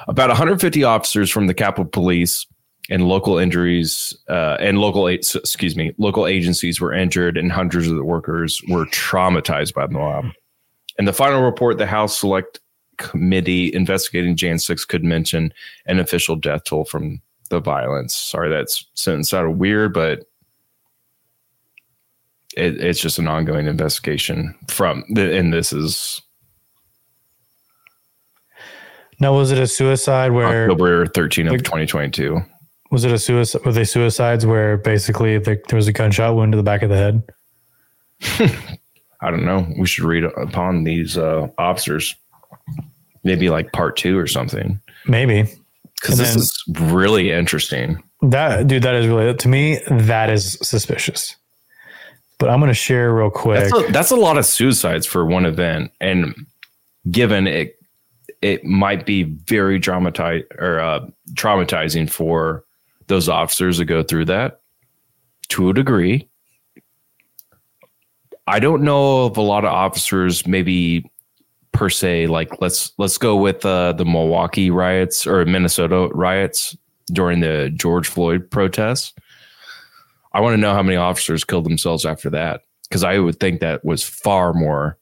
About one hundred fifty officers from the Capitol Police and local injuries uh, and local, excuse me, local agencies were injured, and hundreds of the workers were traumatized by the mob. In the final report, the House Select Committee investigating January sixth could mention an official death toll from the violence. Sorry, that sentence sounded weird, but It, it's just an ongoing investigation from the, and this is. Now, was it a suicide where October thirteenth of twenty twenty-two? Was it a suicide? Were they suicides where basically the, there was a gunshot wound to the back of the head? I don't know. We should read upon these uh, officers. Maybe like part two or something. Maybe. Because this then, is really interesting. That dude, that is really, to me, that is suspicious. But I'm going to share real quick. That's a, that's a lot of suicides for one event. And given it, it might be very dramatize, or, uh, traumatizing for those officers to go through that to a degree. I don't know if a lot of officers maybe per se, like let's let's go with uh, the Milwaukee riots or Minnesota riots during the George Floyd protests. I want to know how many officers killed themselves after that, because I would think that was far more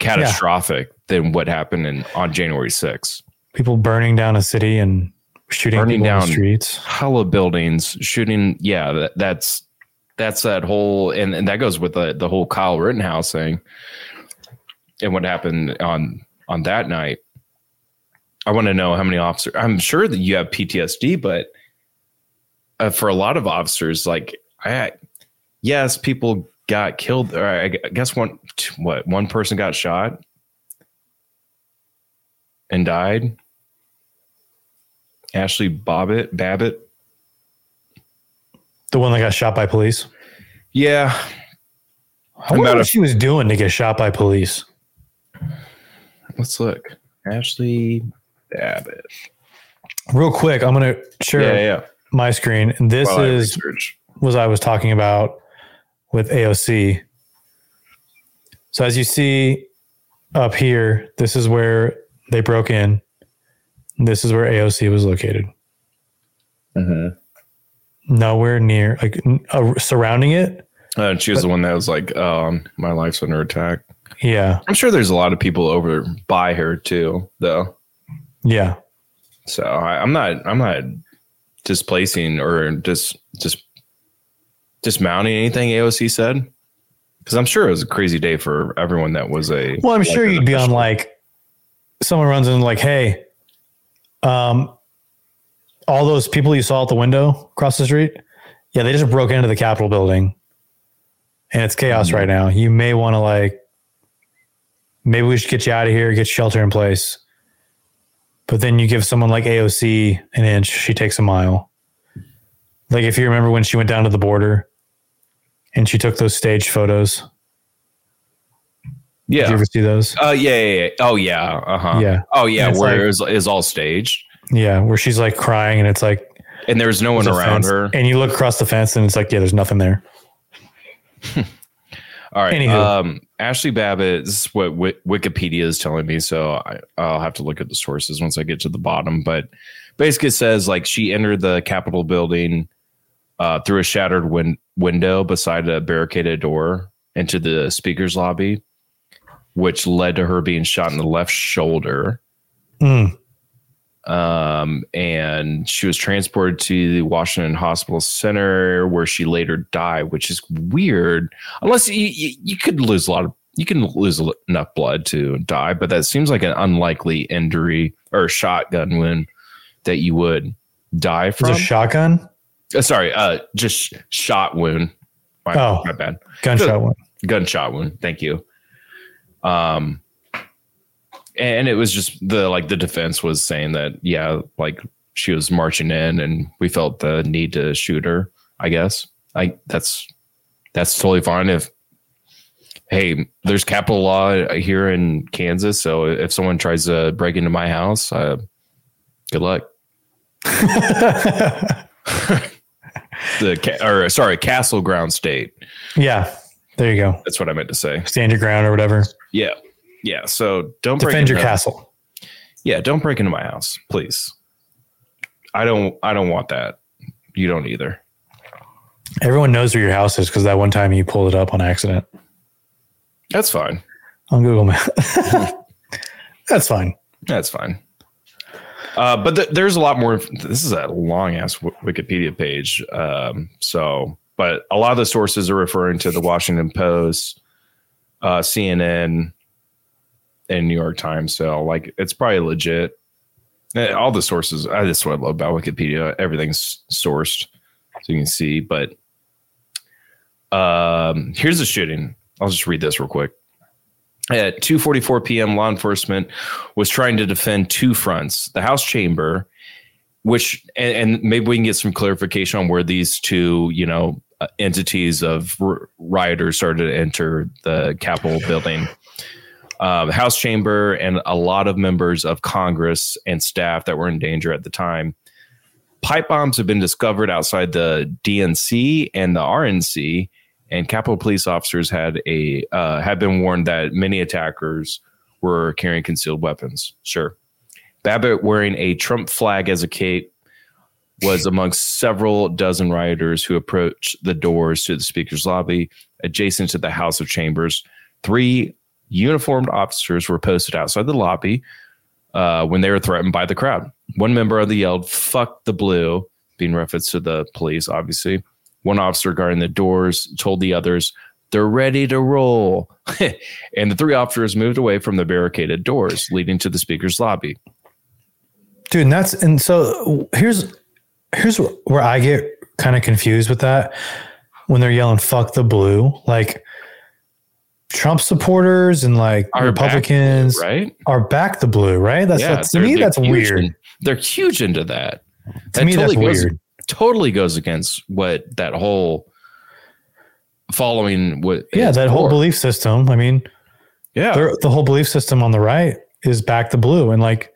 catastrophic yeah. than what happened in, on January sixth. People burning down a city and shooting burning down in the streets, hollow buildings, shooting. Yeah, that, that's that's that whole, and, and that goes with the, the whole Kyle Rittenhouse thing and what happened on on that night. I want to know how many officers. I'm sure that you have P T S D, but. Uh, for a lot of officers, like, I, yes, people got killed. Or I guess one, what, one person got shot and died. Ashley Babbitt, Babbitt. The one that got shot by police? Yeah. I wonder what a, she was doing to get shot by police. Let's look. Ashley Babbitt. Real quick, I'm going to share yeah, yeah. my screen. And this While is what I was talking about with A O C. So as you see up here, this is where they broke in. This is where A O C was located. Uh-huh. Nowhere near, like uh, surrounding it. Uh, she was but, the one that was like, um, my life's under attack. Yeah. I'm sure there's a lot of people over by her too, though. Yeah. So I, I'm not, I'm not displacing or just, just dismounting anything A O C said. Cause I'm sure it was a crazy day for everyone that was a. Well, I'm sure you'd be on like, someone runs in like, hey, Um, all those people you saw at the window across the street, yeah, they just broke into the Capitol building, and it's chaos mm-hmm. right now. You may want to like, maybe we should get you out of here, get shelter in place. But then you give someone like A O C an inch, she takes a mile. Like if you remember when she went down to the border, and she took those staged photos. Yeah. Did you ever see those? Oh, uh, yeah, yeah, yeah. Oh, yeah. Uh-huh. Yeah. Oh, yeah. Where like, it, was, it was all staged. Yeah. Where she's like crying and it's like. And there's no one around her. And you look across the fence and it's like, yeah, there's nothing there. All right. Anywho. Um, Ashley Babbitt, this is what w- Wikipedia is telling me. So I, I'll have to look at the sources once I get to the bottom. But basically it says like she entered the Capitol building uh, through a shattered win- window beside a barricaded door into the speaker's lobby, which led to her being shot in the left shoulder. Mm. Um, and she was transported to the Washington Hospital Center where she later died, which is weird. Unless you, you, you could lose a lot of, you can lose enough blood to die, but that seems like an unlikely injury or shotgun wound that you would die from. Is it a shotgun? Uh, sorry. Uh, just shot wound. My, oh, my bad. Gunshot so, wound. Gunshot wound. Thank you. Um, and it was just the, like the defense was saying that, yeah, like she was marching in and we felt the need to shoot her, I guess. I that's, that's totally fine. If, hey, there's capital law here in Kansas. So if someone tries to break into my house, uh, good luck. the ca- or sorry, Castle Ground State. Yeah. There you go. That's what I meant to say. Stand your ground or whatever. Yeah. Yeah. So don't break into your castle. Yeah. Don't break into my house, please. I don't, I don't want that. You don't either. Everyone knows where your house is because that one time you pulled it up on accident. That's fine. On Google Maps. That's fine. That's fine. Uh, but th- there's a lot more. This is a long ass Wikipedia page. Um, so. But a lot of the sources are referring to the Washington Post, uh, C N N, and New York Times. So, like, it's probably legit. All the sources. Uh, that's what I love about Wikipedia. Everything's sourced, so you can see. But um, here's the shooting. I'll just read this real quick. At two forty-four p.m., law enforcement was trying to defend two fronts: the House chamber, which, and, and maybe we can get some clarification on where these two, you know, Uh, entities of r- rioters started to enter the Capitol building, um, House chamber, and a lot of members of Congress and staff that were in danger at the time. Pipe bombs have been discovered outside the D N C and the R N C, and Capitol police officers had a uh, had been warned that many attackers were carrying concealed weapons. Sure. Babbitt, wearing a Trump flag as a cape, was among several dozen rioters who approached the doors to the speaker's lobby adjacent to the House of Chambers. Three uniformed officers were posted outside the lobby uh, when they were threatened by the crowd. One member of the yelled, "Fuck the blue," being referenced to the police, obviously. One officer guarding the doors told the others, "They're ready to roll." And the three officers moved away from the barricaded doors leading to the speaker's lobby. Dude, and that's, and so here's, Here's where I get kind of confused with that. when they're yelling "fuck the blue," like Trump supporters and like are Republicans back, right? are back the blue, right? That's, yeah, that's to me that's weird. In, they're huge into that. To that me, totally that's goes, weird. Totally goes against what that whole following what yeah that for. whole belief system. I mean, yeah, the whole belief system on the right is back the blue, and like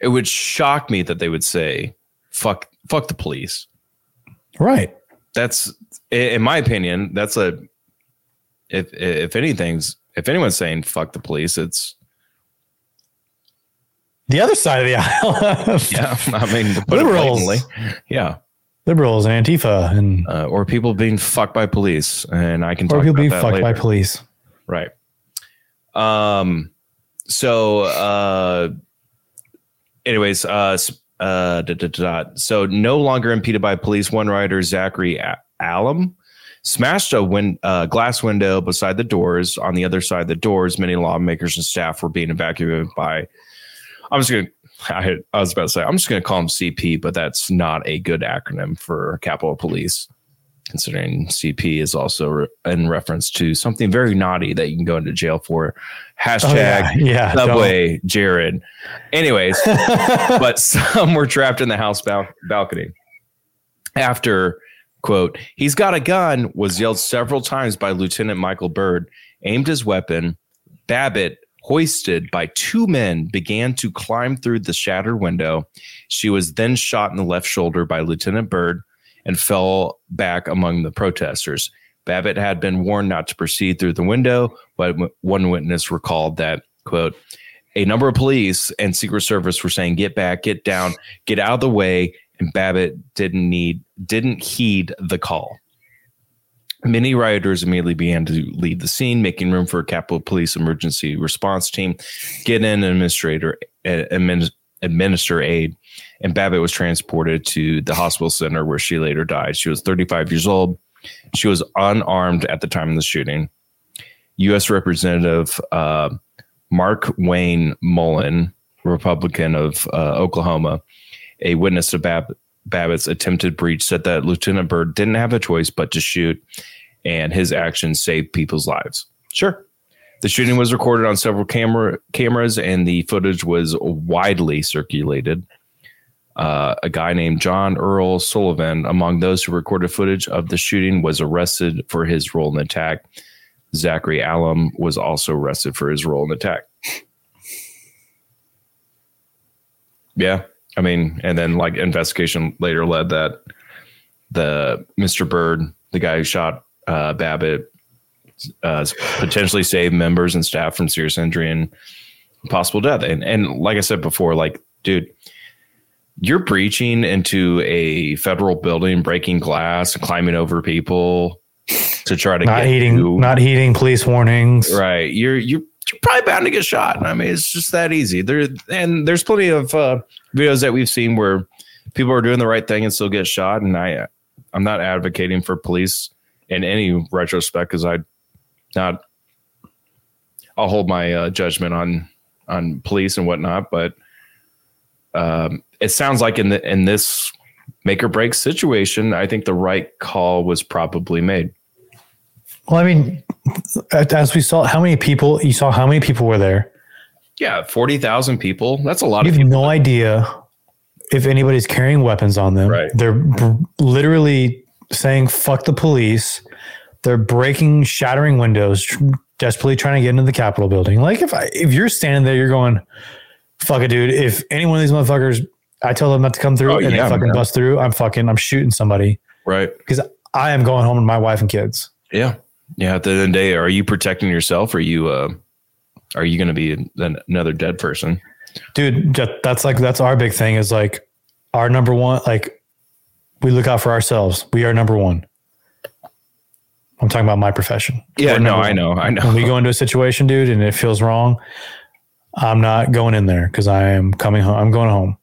it would shock me that they would say fuck fuck the police. Right. That's in my opinion. That's a if if anything's if anyone's saying fuck the police, it's the other side of the aisle. yeah, I mean to put liberals. It blatantly, yeah, liberals and Antifa and uh, or people being fucked by police, and I can talk or people about being that fucked later. by police. Right. Um. So, uh, anyways, uh. Uh, da, da, da, da. So no longer impeded by police. One writer, Zachary Allum, smashed a win- uh, glass window beside the doors. On the other side of the doors, many lawmakers and staff were being evacuated by. I'm just going to, I, I was about to say, I'm just going to call them C P, but that's not a good acronym for Capitol Police, considering C P is also re- in reference to something very naughty that you can go into jail for. Hashtag oh, yeah. Yeah, Subway don't. Jared. Anyways, but some were trapped in the house bal- balcony after, quote, "he's got a gun" was yelled several times by Lieutenant Michael Byrd, aimed his weapon. Babbitt, hoisted by two men, began to climb through the shattered window. She was then shot in the left shoulder by Lieutenant Byrd and fell back among the protesters. Babbitt had been warned not to proceed through the window, but one witness recalled that, quote, "a number of police and Secret Service were saying, get back, get down, get out of the way, and Babbitt didn't need, didn't heed the call. Many rioters immediately began to leave the scene, making room for a Capitol Police emergency response team, get in administrator, administrator, administer aid, and Babbitt was transported to the hospital center where she later died. She was thirty-five years old. She was unarmed at the time of the shooting. U S Representative uh, Mark Wayne Mullen, Republican of uh, Oklahoma, a witness to Bab- Babbitt's attempted breach, said that Lieutenant Byrd didn't have a choice but to shoot, and his actions saved people's lives. Sure. The shooting was recorded on several camera cameras, and the footage was widely circulated. Uh, a guy named John Earl Sullivan, among those who recorded footage of the shooting, was arrested for his role in the attack. Zachary Allum was also arrested for his role in the attack. Yeah, I mean, and then like investigation later led that the Mister Byrd, the guy who shot uh, Babbitt, Uh, potentially save members and staff from serious injury and possible death. And and like I said before, like, dude, you're breaching into a federal building, breaking glass, climbing over people to try to not get heeding, you. Not heeding police warnings. Right. You're, you're you're probably bound to get shot. I mean, it's just that easy. There and there's plenty of uh, videos that we've seen where people are doing the right thing and still get shot. And I I'm not advocating for police in any retrospect because I. Not, I'll hold my uh, judgment on on police and whatnot, but um, it sounds like in the in this make or break situation, I think the right call was probably made. Well, I mean, as we saw, how many people you saw? How many people were there? Yeah, forty thousand people. That's a lot. You of people. You have no idea if anybody's carrying weapons on them. Right. They're b- literally saying "fuck the police." They're breaking, shattering windows, tr- desperately trying to get into the Capitol building. Like if I, if you're standing there, you're going, fuck it, dude. If any one of these motherfuckers, I tell them not to come through oh, and yeah, they fucking man. bust through, I'm fucking, I'm shooting somebody. Right. Because I am going home to my wife and kids. Yeah. Yeah. At the end of the day, are you protecting yourself? Or are you, uh, are you going to be an, another dead person? Dude, that's like, that's our big thing is like our number one, like we look out for ourselves. We are number one. I'm talking about my profession. Yeah, We're no, I know, I know. When we go into a situation, dude, and it feels wrong, I'm not going in there because I am coming home. I'm going home.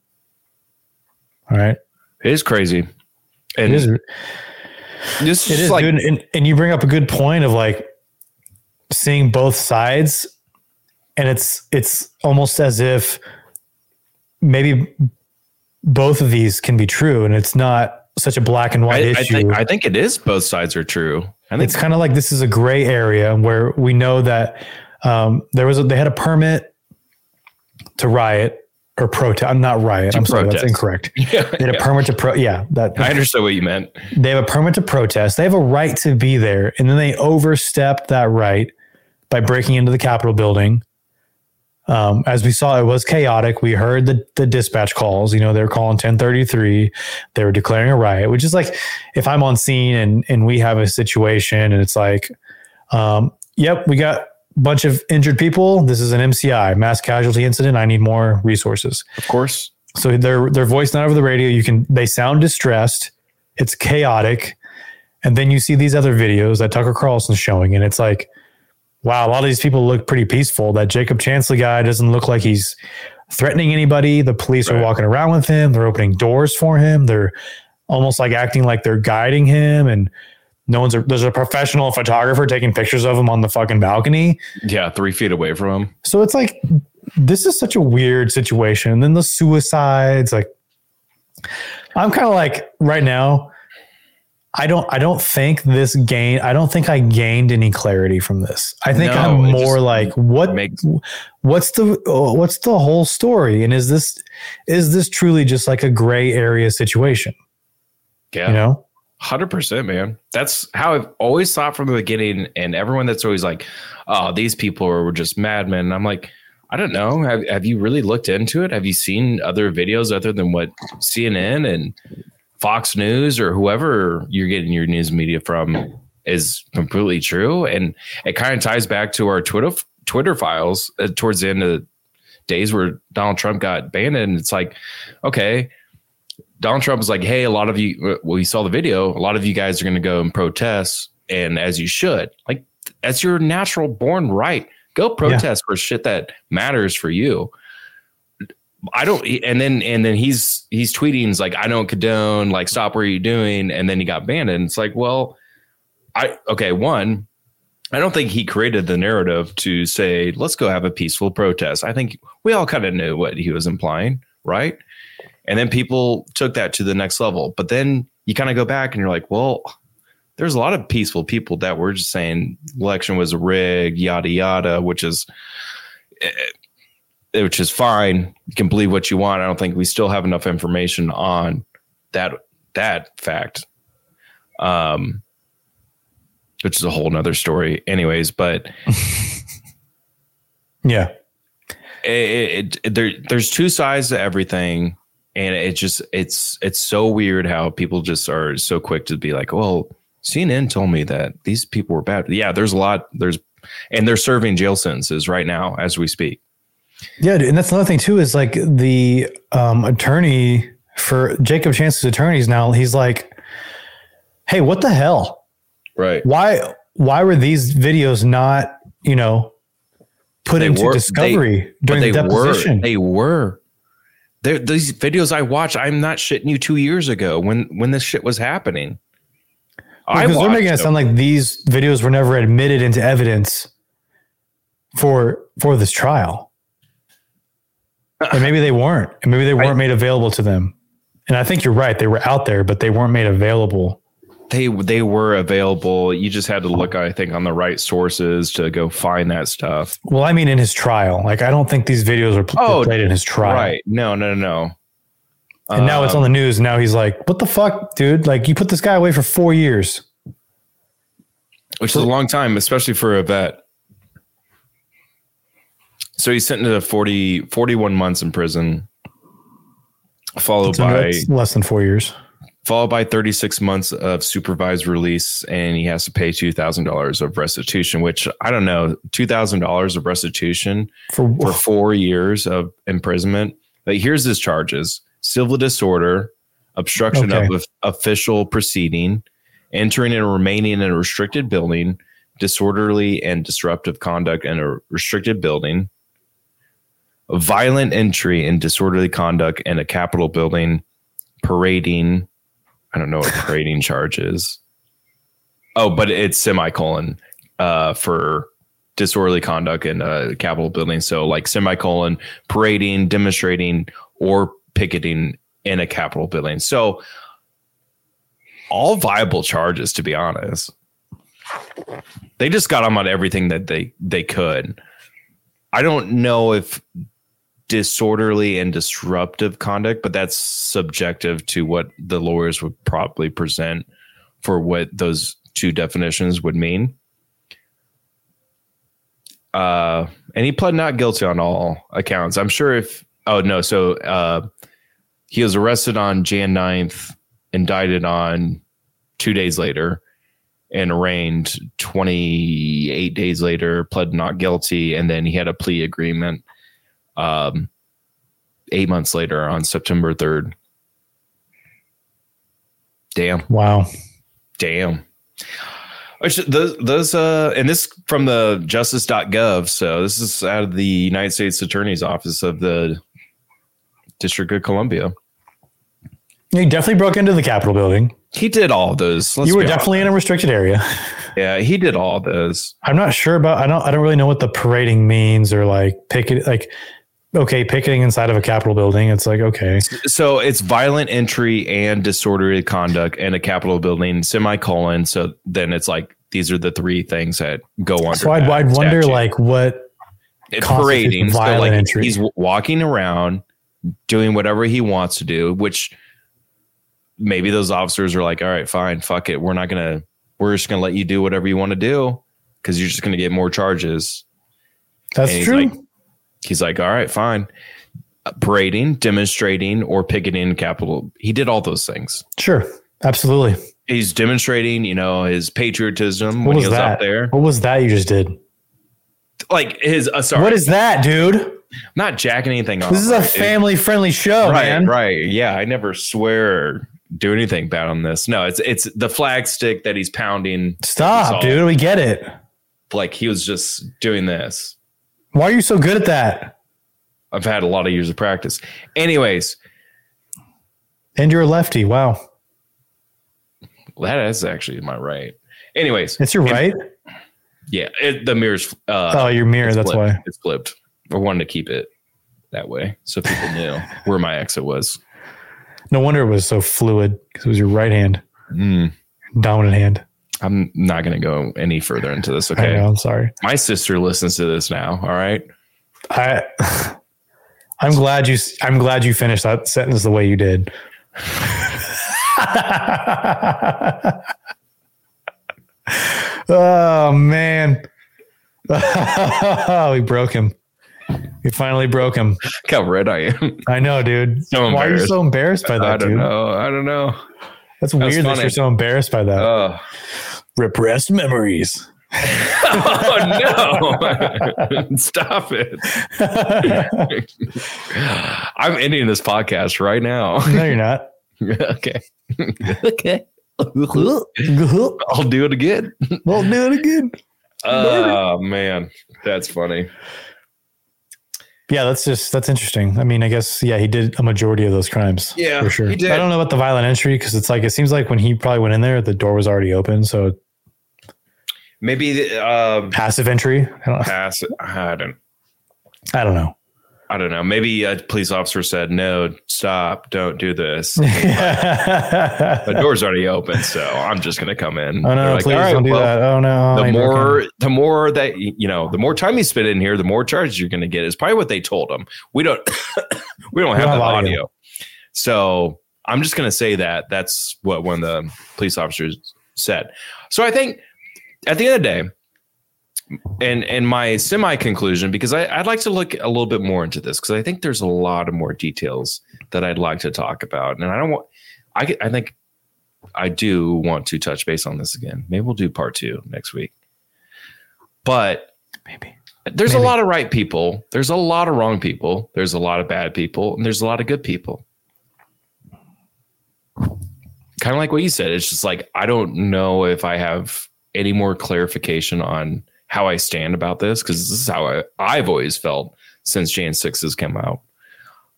All right. It is crazy. And it is. This it is, is like, dude, and, and you bring up a good point of like seeing both sides, and it's it's almost as if maybe both of these can be true, and it's not such a black and white I, issue. I think, I think it is both sides are true. I think it's kind of like this is a gray area where we know that um, there was a, they had a permit to riot or protest. I'm not riot. I'm protest. sorry, that's incorrect. Yeah, they had yeah. a permit to pro. Yeah, that I understood what you meant. They have a permit to protest. They have a right to be there, and then they overstepped that right by breaking into the Capitol building. Um, as we saw, it was chaotic. We heard the, the dispatch calls, you know, they were calling ten thirty-three. They were declaring a riot, which is like, if I'm on scene and, and we have a situation and it's like, um, yep, we got a bunch of injured people. This is an M C I, mass casualty incident. I need more resources. Of course. So their, their voice not over the radio. You can, they sound distressed. It's chaotic. And then you see these other videos that Tucker Carlson's showing. And it's like, wow, a lot of these people look pretty peaceful. That Jacob Chansley guy doesn't look like he's threatening anybody. The police right. are walking around with him. They're opening doors for him. They're almost like acting like they're guiding him. And no one's, a, there's a professional photographer taking pictures of him on the fucking balcony. Yeah, three feet away from him. So it's like, this is such a weird situation. And then the suicides, like, I'm kind of like right now, I don't I don't think this gain I don't think I gained any clarity from this. I think no, I'm more like what makes, what's the what's the whole story, and is this is this truly just like a gray area situation? Yeah. You know? one hundred percent, man. That's how I've always thought from the beginning, and everyone that's always like, "Oh, these people were just madmen." And I'm like, I don't know. Have have you really looked into it? Have you seen other videos other than what C N N and Fox News or whoever you're getting your news media from is completely true? And it kind of ties back to our Twitter Twitter files uh, towards the end of the days where Donald Trump got banned. And it's like, okay, Donald Trump was like, hey, a lot of you, well, you saw the video, a lot of you guys are going to go and protest, and as you should, like, that's your natural born right. Go protest yeah. for shit that matters for you. I don't, and then and then he's he's tweeting, he's like, I don't condone, like, stop, what are you doing? And then he got banned, and it's like, well, I okay, one, I don't think he created the narrative to say let's go have a peaceful protest. I think we all kind of knew what he was implying, right? And then people took that to the next level, but then you kind of go back and you're like, well, there's a lot of peaceful people that were just saying election was rigged, yada yada, which is. It, Which is fine. You can believe what you want. I don't think we still have enough information on that that fact, um, which is a whole nother story, anyways. But yeah, it, it, it, there there's two sides to everything, and it just it's it's so weird how people just are so quick to be like, well, C N N told me that these people were bad. Yeah, there's a lot. There's and they're serving jail sentences right now as we speak. Yeah, and that's another thing too, is like the um, attorney for Jacob Chansley's attorneys now, he's like, hey, what the hell? Right. Why why were these videos not, you know, put they into were, discovery they, during the deposition? Were, they were. They're, these videos I watched, I'm not shitting you, two years ago when, when this shit was happening. Because well, they're making it sound like these videos were never admitted into evidence for for this trial. And maybe they weren't, and maybe they weren't I, made available to them. And I think you're right. They were out there, but they weren't made available. They they were available. You just had to look, I think, on the right sources to go find that stuff. Well, I mean, in his trial, like, I don't think these videos were, pl- oh, were played in his trial. Right. No, no, no. And um, now it's on the news. And now he's like, what the fuck, dude? Like, you put this guy away for four years. Which for- is a long time, especially for a vet. So he's sent to forty, forty-one months in prison, followed by less than four years, followed by thirty-six months of supervised release. And he has to pay two thousand dollars of restitution, which I don't know, two thousand dollars of restitution for, for four years of imprisonment. But here's his charges: civil disorder, obstruction okay. of official proceeding, entering and remaining in a restricted building, disorderly and disruptive conduct in a restricted building, violent entry and disorderly conduct in a Capitol building, parading. I don't know what parading charge is. Oh, but it's semicolon uh, for disorderly conduct in a Capitol building. So like semicolon, parading, demonstrating, or picketing in a Capitol building. So all viable charges, to be honest. They just got on about everything that they, they could. I don't know if disorderly and disruptive conduct, but that's subjective to what the lawyers would probably present for what those two definitions would mean. Uh, and he pled not guilty on all accounts. I'm sure if, oh no. So uh, he was arrested on January ninth, indicted on two days later, and arraigned twenty-eight days later, pled not guilty. And then he had a plea agreement um, eight months later on September third. Damn. Wow. Damn. Which those, those uh, and this from the justice dot gov. So this is out of the United States Attorney's Office of the District of Columbia. He definitely broke into the Capitol building. He did all those. Let's you were definitely honest. In a restricted area. Yeah, he did all those. I'm not sure about. I don't. I don't really know what the parading means, or like picket. Like, okay, picketing inside of a Capitol building. It's like okay. So it's violent entry and disorderly conduct in a Capitol building. Semicolon. So then it's like these are the three things that go on. So I'd, I'd wonder like what it's parading. Violent so like entry. He's walking around doing whatever he wants to do, which. Maybe those officers are like, all right, fine, fuck it. We're not going to, we're just going to let you do whatever you want to do because you're just going to get more charges. That's and he's true. Like, he's like, all right, fine. Parading, demonstrating, or picketing Capitol. He did all those things. Sure. Absolutely. He's demonstrating, you know, his patriotism what when was he was that? Out there. What was that you just did? Like his, uh, sorry. What is that, dude? Not jacking anything off. This is a right? family-friendly show, right, man. Right, right. Yeah, I never swear. Do anything bad on this. No, it's it's the flag stick that he's pounding. Stop, dude. We get it. Like he was just doing this. Why are you so good at that? I've had a lot of years of practice. Anyways. And you're a lefty. Wow. Well, that is actually my right. Anyways. It's your right? And, yeah. It, the mirror's. Uh, oh, your mirror. That's flipped. Why. It's flipped. I wanted to keep it that way so people knew where my exit was. No wonder it was so fluid because it was your right hand, mm. dominant hand. I'm not going to go any further into this. Okay, I know, I'm sorry. My sister listens to this now. All right, I. I'm glad you. I'm glad you finished that sentence the way you did. Oh man, we broke him. We finally broke him. Look how red I am. I know, dude. So why are you so embarrassed by that, I don't dude? know. I don't know. That's that weird that you're so embarrassed by that. Uh, Repressed memories. Oh, no. Stop it. I'm ending this podcast right now. No, you're not. Okay. Okay. I'll do it again. We'll do it again. Oh, uh, man. That's funny. Yeah, that's just that's interesting. I mean, I guess yeah, he did a majority of those crimes. Yeah, for sure. He did. I don't know about the violent entry because it's like it seems like when he probably went in there, the door was already open. So maybe the, um, passive entry. I don't know. Passive. I don't. I don't know. I don't know. Maybe a police officer said, "No, stop! Don't do this." The door's already open, so I'm just gonna come in. Oh no! Like, please right, don't well, do that. Oh no! The more, okay. the more that you know, the more time you spend in here, the more charges you're gonna get. Is probably what they told him. We don't, we don't have the audio. audio, so I'm just gonna say that that's what one of the police officers said. So I think at the end of the day. And and my semi-conclusion, because I, I'd like to look a little bit more into this, because I think there's a lot of more details that I'd like to talk about. And I don't want, I, I think I do want to touch base on this again. Maybe we'll do part two next week. But maybe there's maybe. a lot of right people. There's a lot of wrong people. There's a lot of bad people. And there's a lot of good people. Kind of like what you said. It's just like, I don't know if I have any more clarification on how I stand about this, because this is how I, I've always felt since January sixth has come out.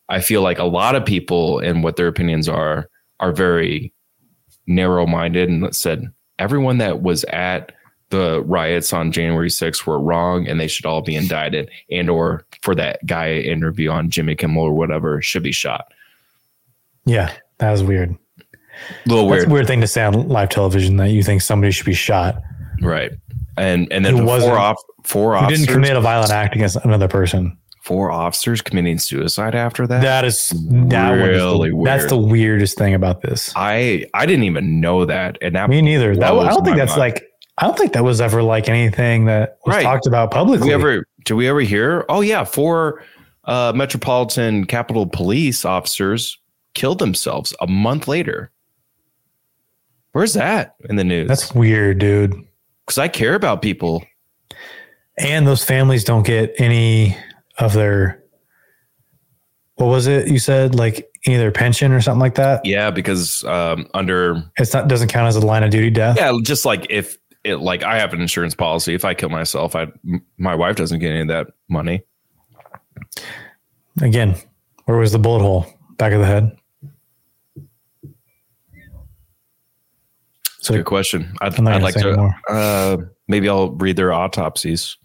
I feel like a lot of people and what their opinions are, are very narrow minded. And said, everyone that was at the riots on January sixth were wrong and they should all be indicted, and or for that guy interview on Jimmy Kimmel or whatever should be shot. Yeah, that was weird. little weird. That's a weird thing to say on live television, that you think somebody should be shot. Right. And and then four, op- four officers didn't commit a violent act against another person. Four officers committing suicide after that. That is that really the, weird. That's the weirdest thing about this. I, I didn't even know that. And that me neither. That, I don't think that's mind. like, I don't think that was ever like anything that was right. talked about publicly. Do we ever, do we ever hear? Oh yeah. Four uh, Metropolitan Capitol Police officers killed themselves a month later. Where's that in the news? That's weird, dude. Because I care about people. And those families don't get any of their, what was it you said? Like any of their pension or something like that? Yeah, because um, under... It's not doesn't count as a line of duty death? Yeah, just like if, it, like I have an insurance policy. If I kill myself, I my wife doesn't get any of that money. Again, where was the bullet hole? Back of the head? So, good question. I'd, I'd like to, uh, maybe I'll read their autopsies.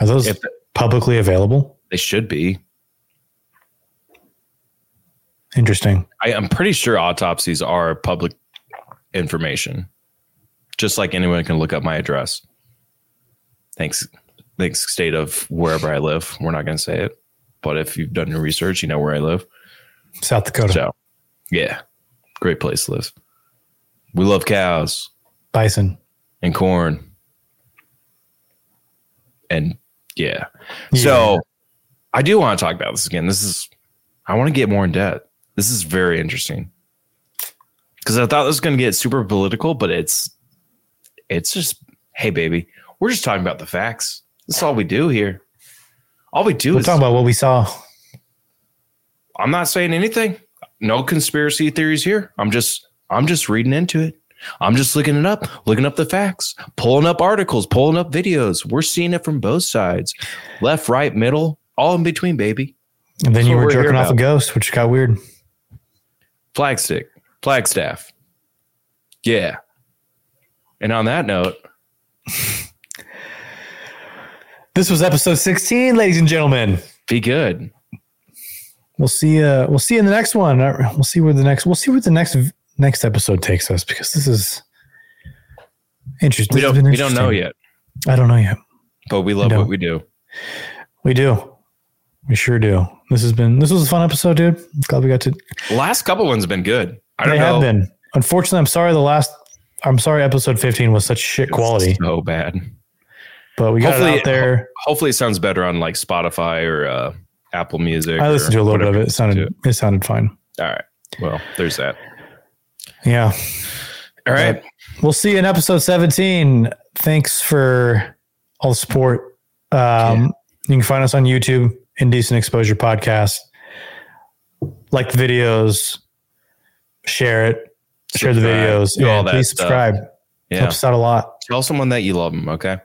Are those if, publicly available? They should be. Interesting. I, I'm pretty sure autopsies are public information. Just like anyone can look up my address. Thanks. Thanks, state of wherever I live. We're not going to say it, but if you've done your research, you know where I live. South Dakota. So, yeah. Great place to live. We love cows, bison, and corn, and yeah. yeah. So, I do want to talk about this again. This is, I want to get more in depth. This is very interesting because I thought this was going to get super political, but it's, it's just, hey, baby, we're just talking about the facts. That's all we do here. All we do we're is talk about what we saw. I'm not saying anything. No conspiracy theories here. I'm just. I'm just reading into it. I'm just looking it up, looking up the facts, pulling up articles, pulling up videos. We're seeing it from both sides, left, right, middle, all in between, baby. And then That's you were, we're jerking off about. a ghost, which got weird. Flagstick, Flagstaff. Yeah. And on that note, this was episode sixteen, ladies and gentlemen. Be good. We'll see. Uh, we'll see you in the next one. We'll see where the next. We'll see where the next. V- Next episode takes us, because this is interesting. We don't, interesting. We don't know yet. I don't know yet. But we love we what we do. We do. We sure do. This has been, this was a fun episode, dude. Glad we got to. Last couple ones have been good. I don't they know. They have been. Unfortunately, I'm sorry the last, I'm sorry episode fifteen was such shit quality. It's so bad. But we got hopefully, it out there. Hopefully it sounds better on like Spotify or uh, Apple Music. I listened to a little bit of it. It sounded, it sounded fine. All right. Well, there's that. Yeah. All right. Uh, we'll see you in episode seventeen. Thanks for all the support. Um, yeah. You can find us on YouTube, Indecent Exposure Podcast. Like the videos, share it, subscribe, share the videos, do yeah, all that please subscribe. Stuff. Yeah. It helps out a lot. Tell someone that you love them, okay?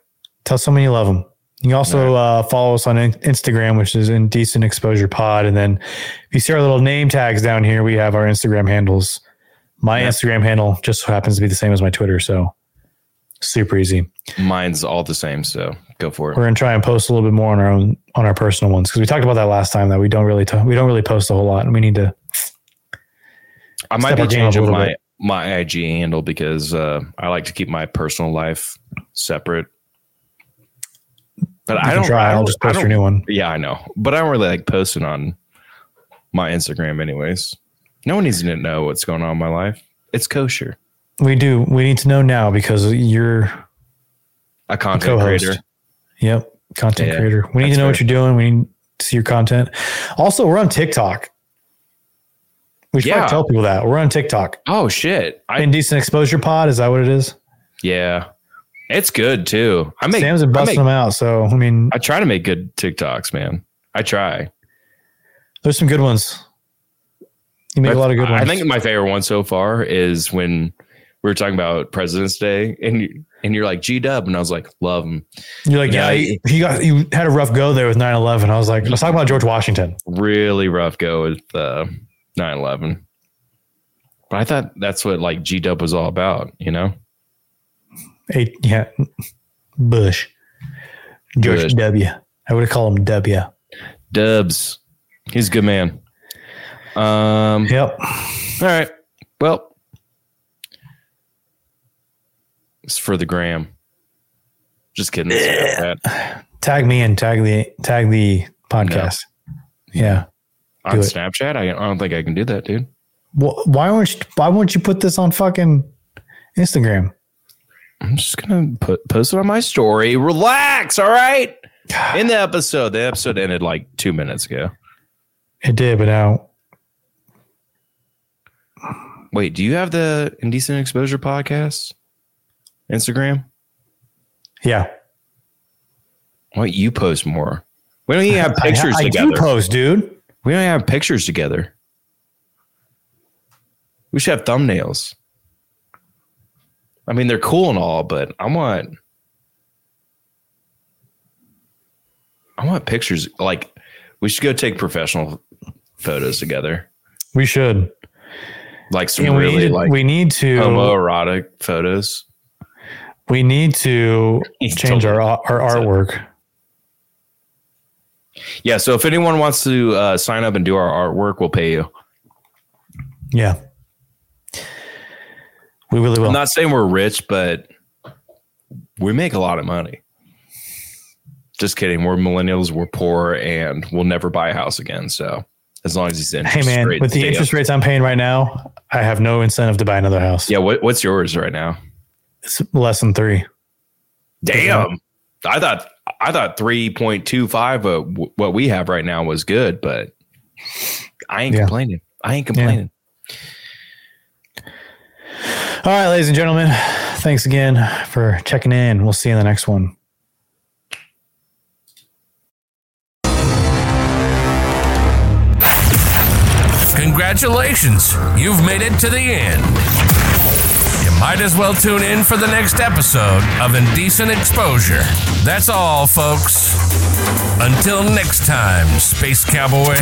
Tell someone you love them. You can also right. uh, follow us on Instagram, which is Indecent Exposure Pod. And then if you see our little name tags down here, we have our Instagram handles. My yep. Instagram handle just so happens to be the same as my Twitter, so super easy. Mine's all the same, so go for it. We're gonna try and post a little bit more on our own, on our personal ones, because we talked about that last time that we don't really talk, we don't really post a whole lot, and we need to. I might be changing my bit. my I G handle because uh, I like to keep my personal life separate. But you I don't. Try. I don't, I'll just post your new one. Yeah, I know, but I don't really like posting on my Instagram, anyways. No one needs to know what's going on in my life. It's kosher. We do. We need to know now because you're a content creator. Yep. Content yeah, creator. We need to know fair. what you're doing. We need to see your content. Also, we're on TikTok. We should yeah. tell people that. We're on TikTok. Oh, shit. I, Indecent Exposure Pod. Is that what it is? Yeah. It's good, too. I make, Sam's been busting them out. So, I mean. I try to make good TikToks, man. I try. There's some good ones. You make a lot of good ones. I think my favorite one so far is when we were talking about President's Day, and you, and you're like G-Dub, and I was like, love him. You're like, and yeah, I, he, he got you had a rough go there with nine eleven. I was like, let's talk about George Washington. Really rough go with uh, nine eleven. But I thought that's what like G-Dub was all about, you know? Eight, yeah, Bush, George Bush. W. I would call him W. Dubs. He's a good man. Um, yep. All right. Well, it's for the gram. Just kidding. Yeah. That. Tag me and tag the tag the podcast. No. Yeah. On do Snapchat? It. I don't think I can do that, dude. Well, why won't you, why won't you put this on fucking Instagram? I'm just gonna put post it on my story. Relax, all right. In the episode, the episode ended like two minutes ago. It did, but now. Wait, do you have the Indecent Exposure podcast Instagram? Yeah. Why don't you post more? We don't even have pictures I, I together. I do post, dude. We don't even have pictures together. We should have thumbnails. I mean, they're cool and all, but I want, I want pictures. Like, we should go take professional photos together. We should. Like some and really, we need, like, we need to homoerotic photos. We need to He's change totally our our artwork. Yeah, so if anyone wants to uh, sign up and do our artwork, we'll pay you. Yeah. We really will. I'm not saying we're rich, but we make a lot of money. Just kidding. We're millennials. We're poor, and we'll never buy a house again. So as long as it's interest rates. Hey, man, rate with the interest up. rates I'm paying right now, I have no incentive to buy another house. Yeah, what, what's yours right now? It's less than three. Damn. I thought I thought three point two five of what we have right now was good, but I ain't yeah. complaining. I ain't complaining. Yeah. All right, ladies and gentlemen, thanks again for checking in. We'll see you in the next one. Congratulations, you've made it to the end. You might as well tune in for the next episode of Indecent Exposure. That's all, folks. Until next time, Space Cowboy.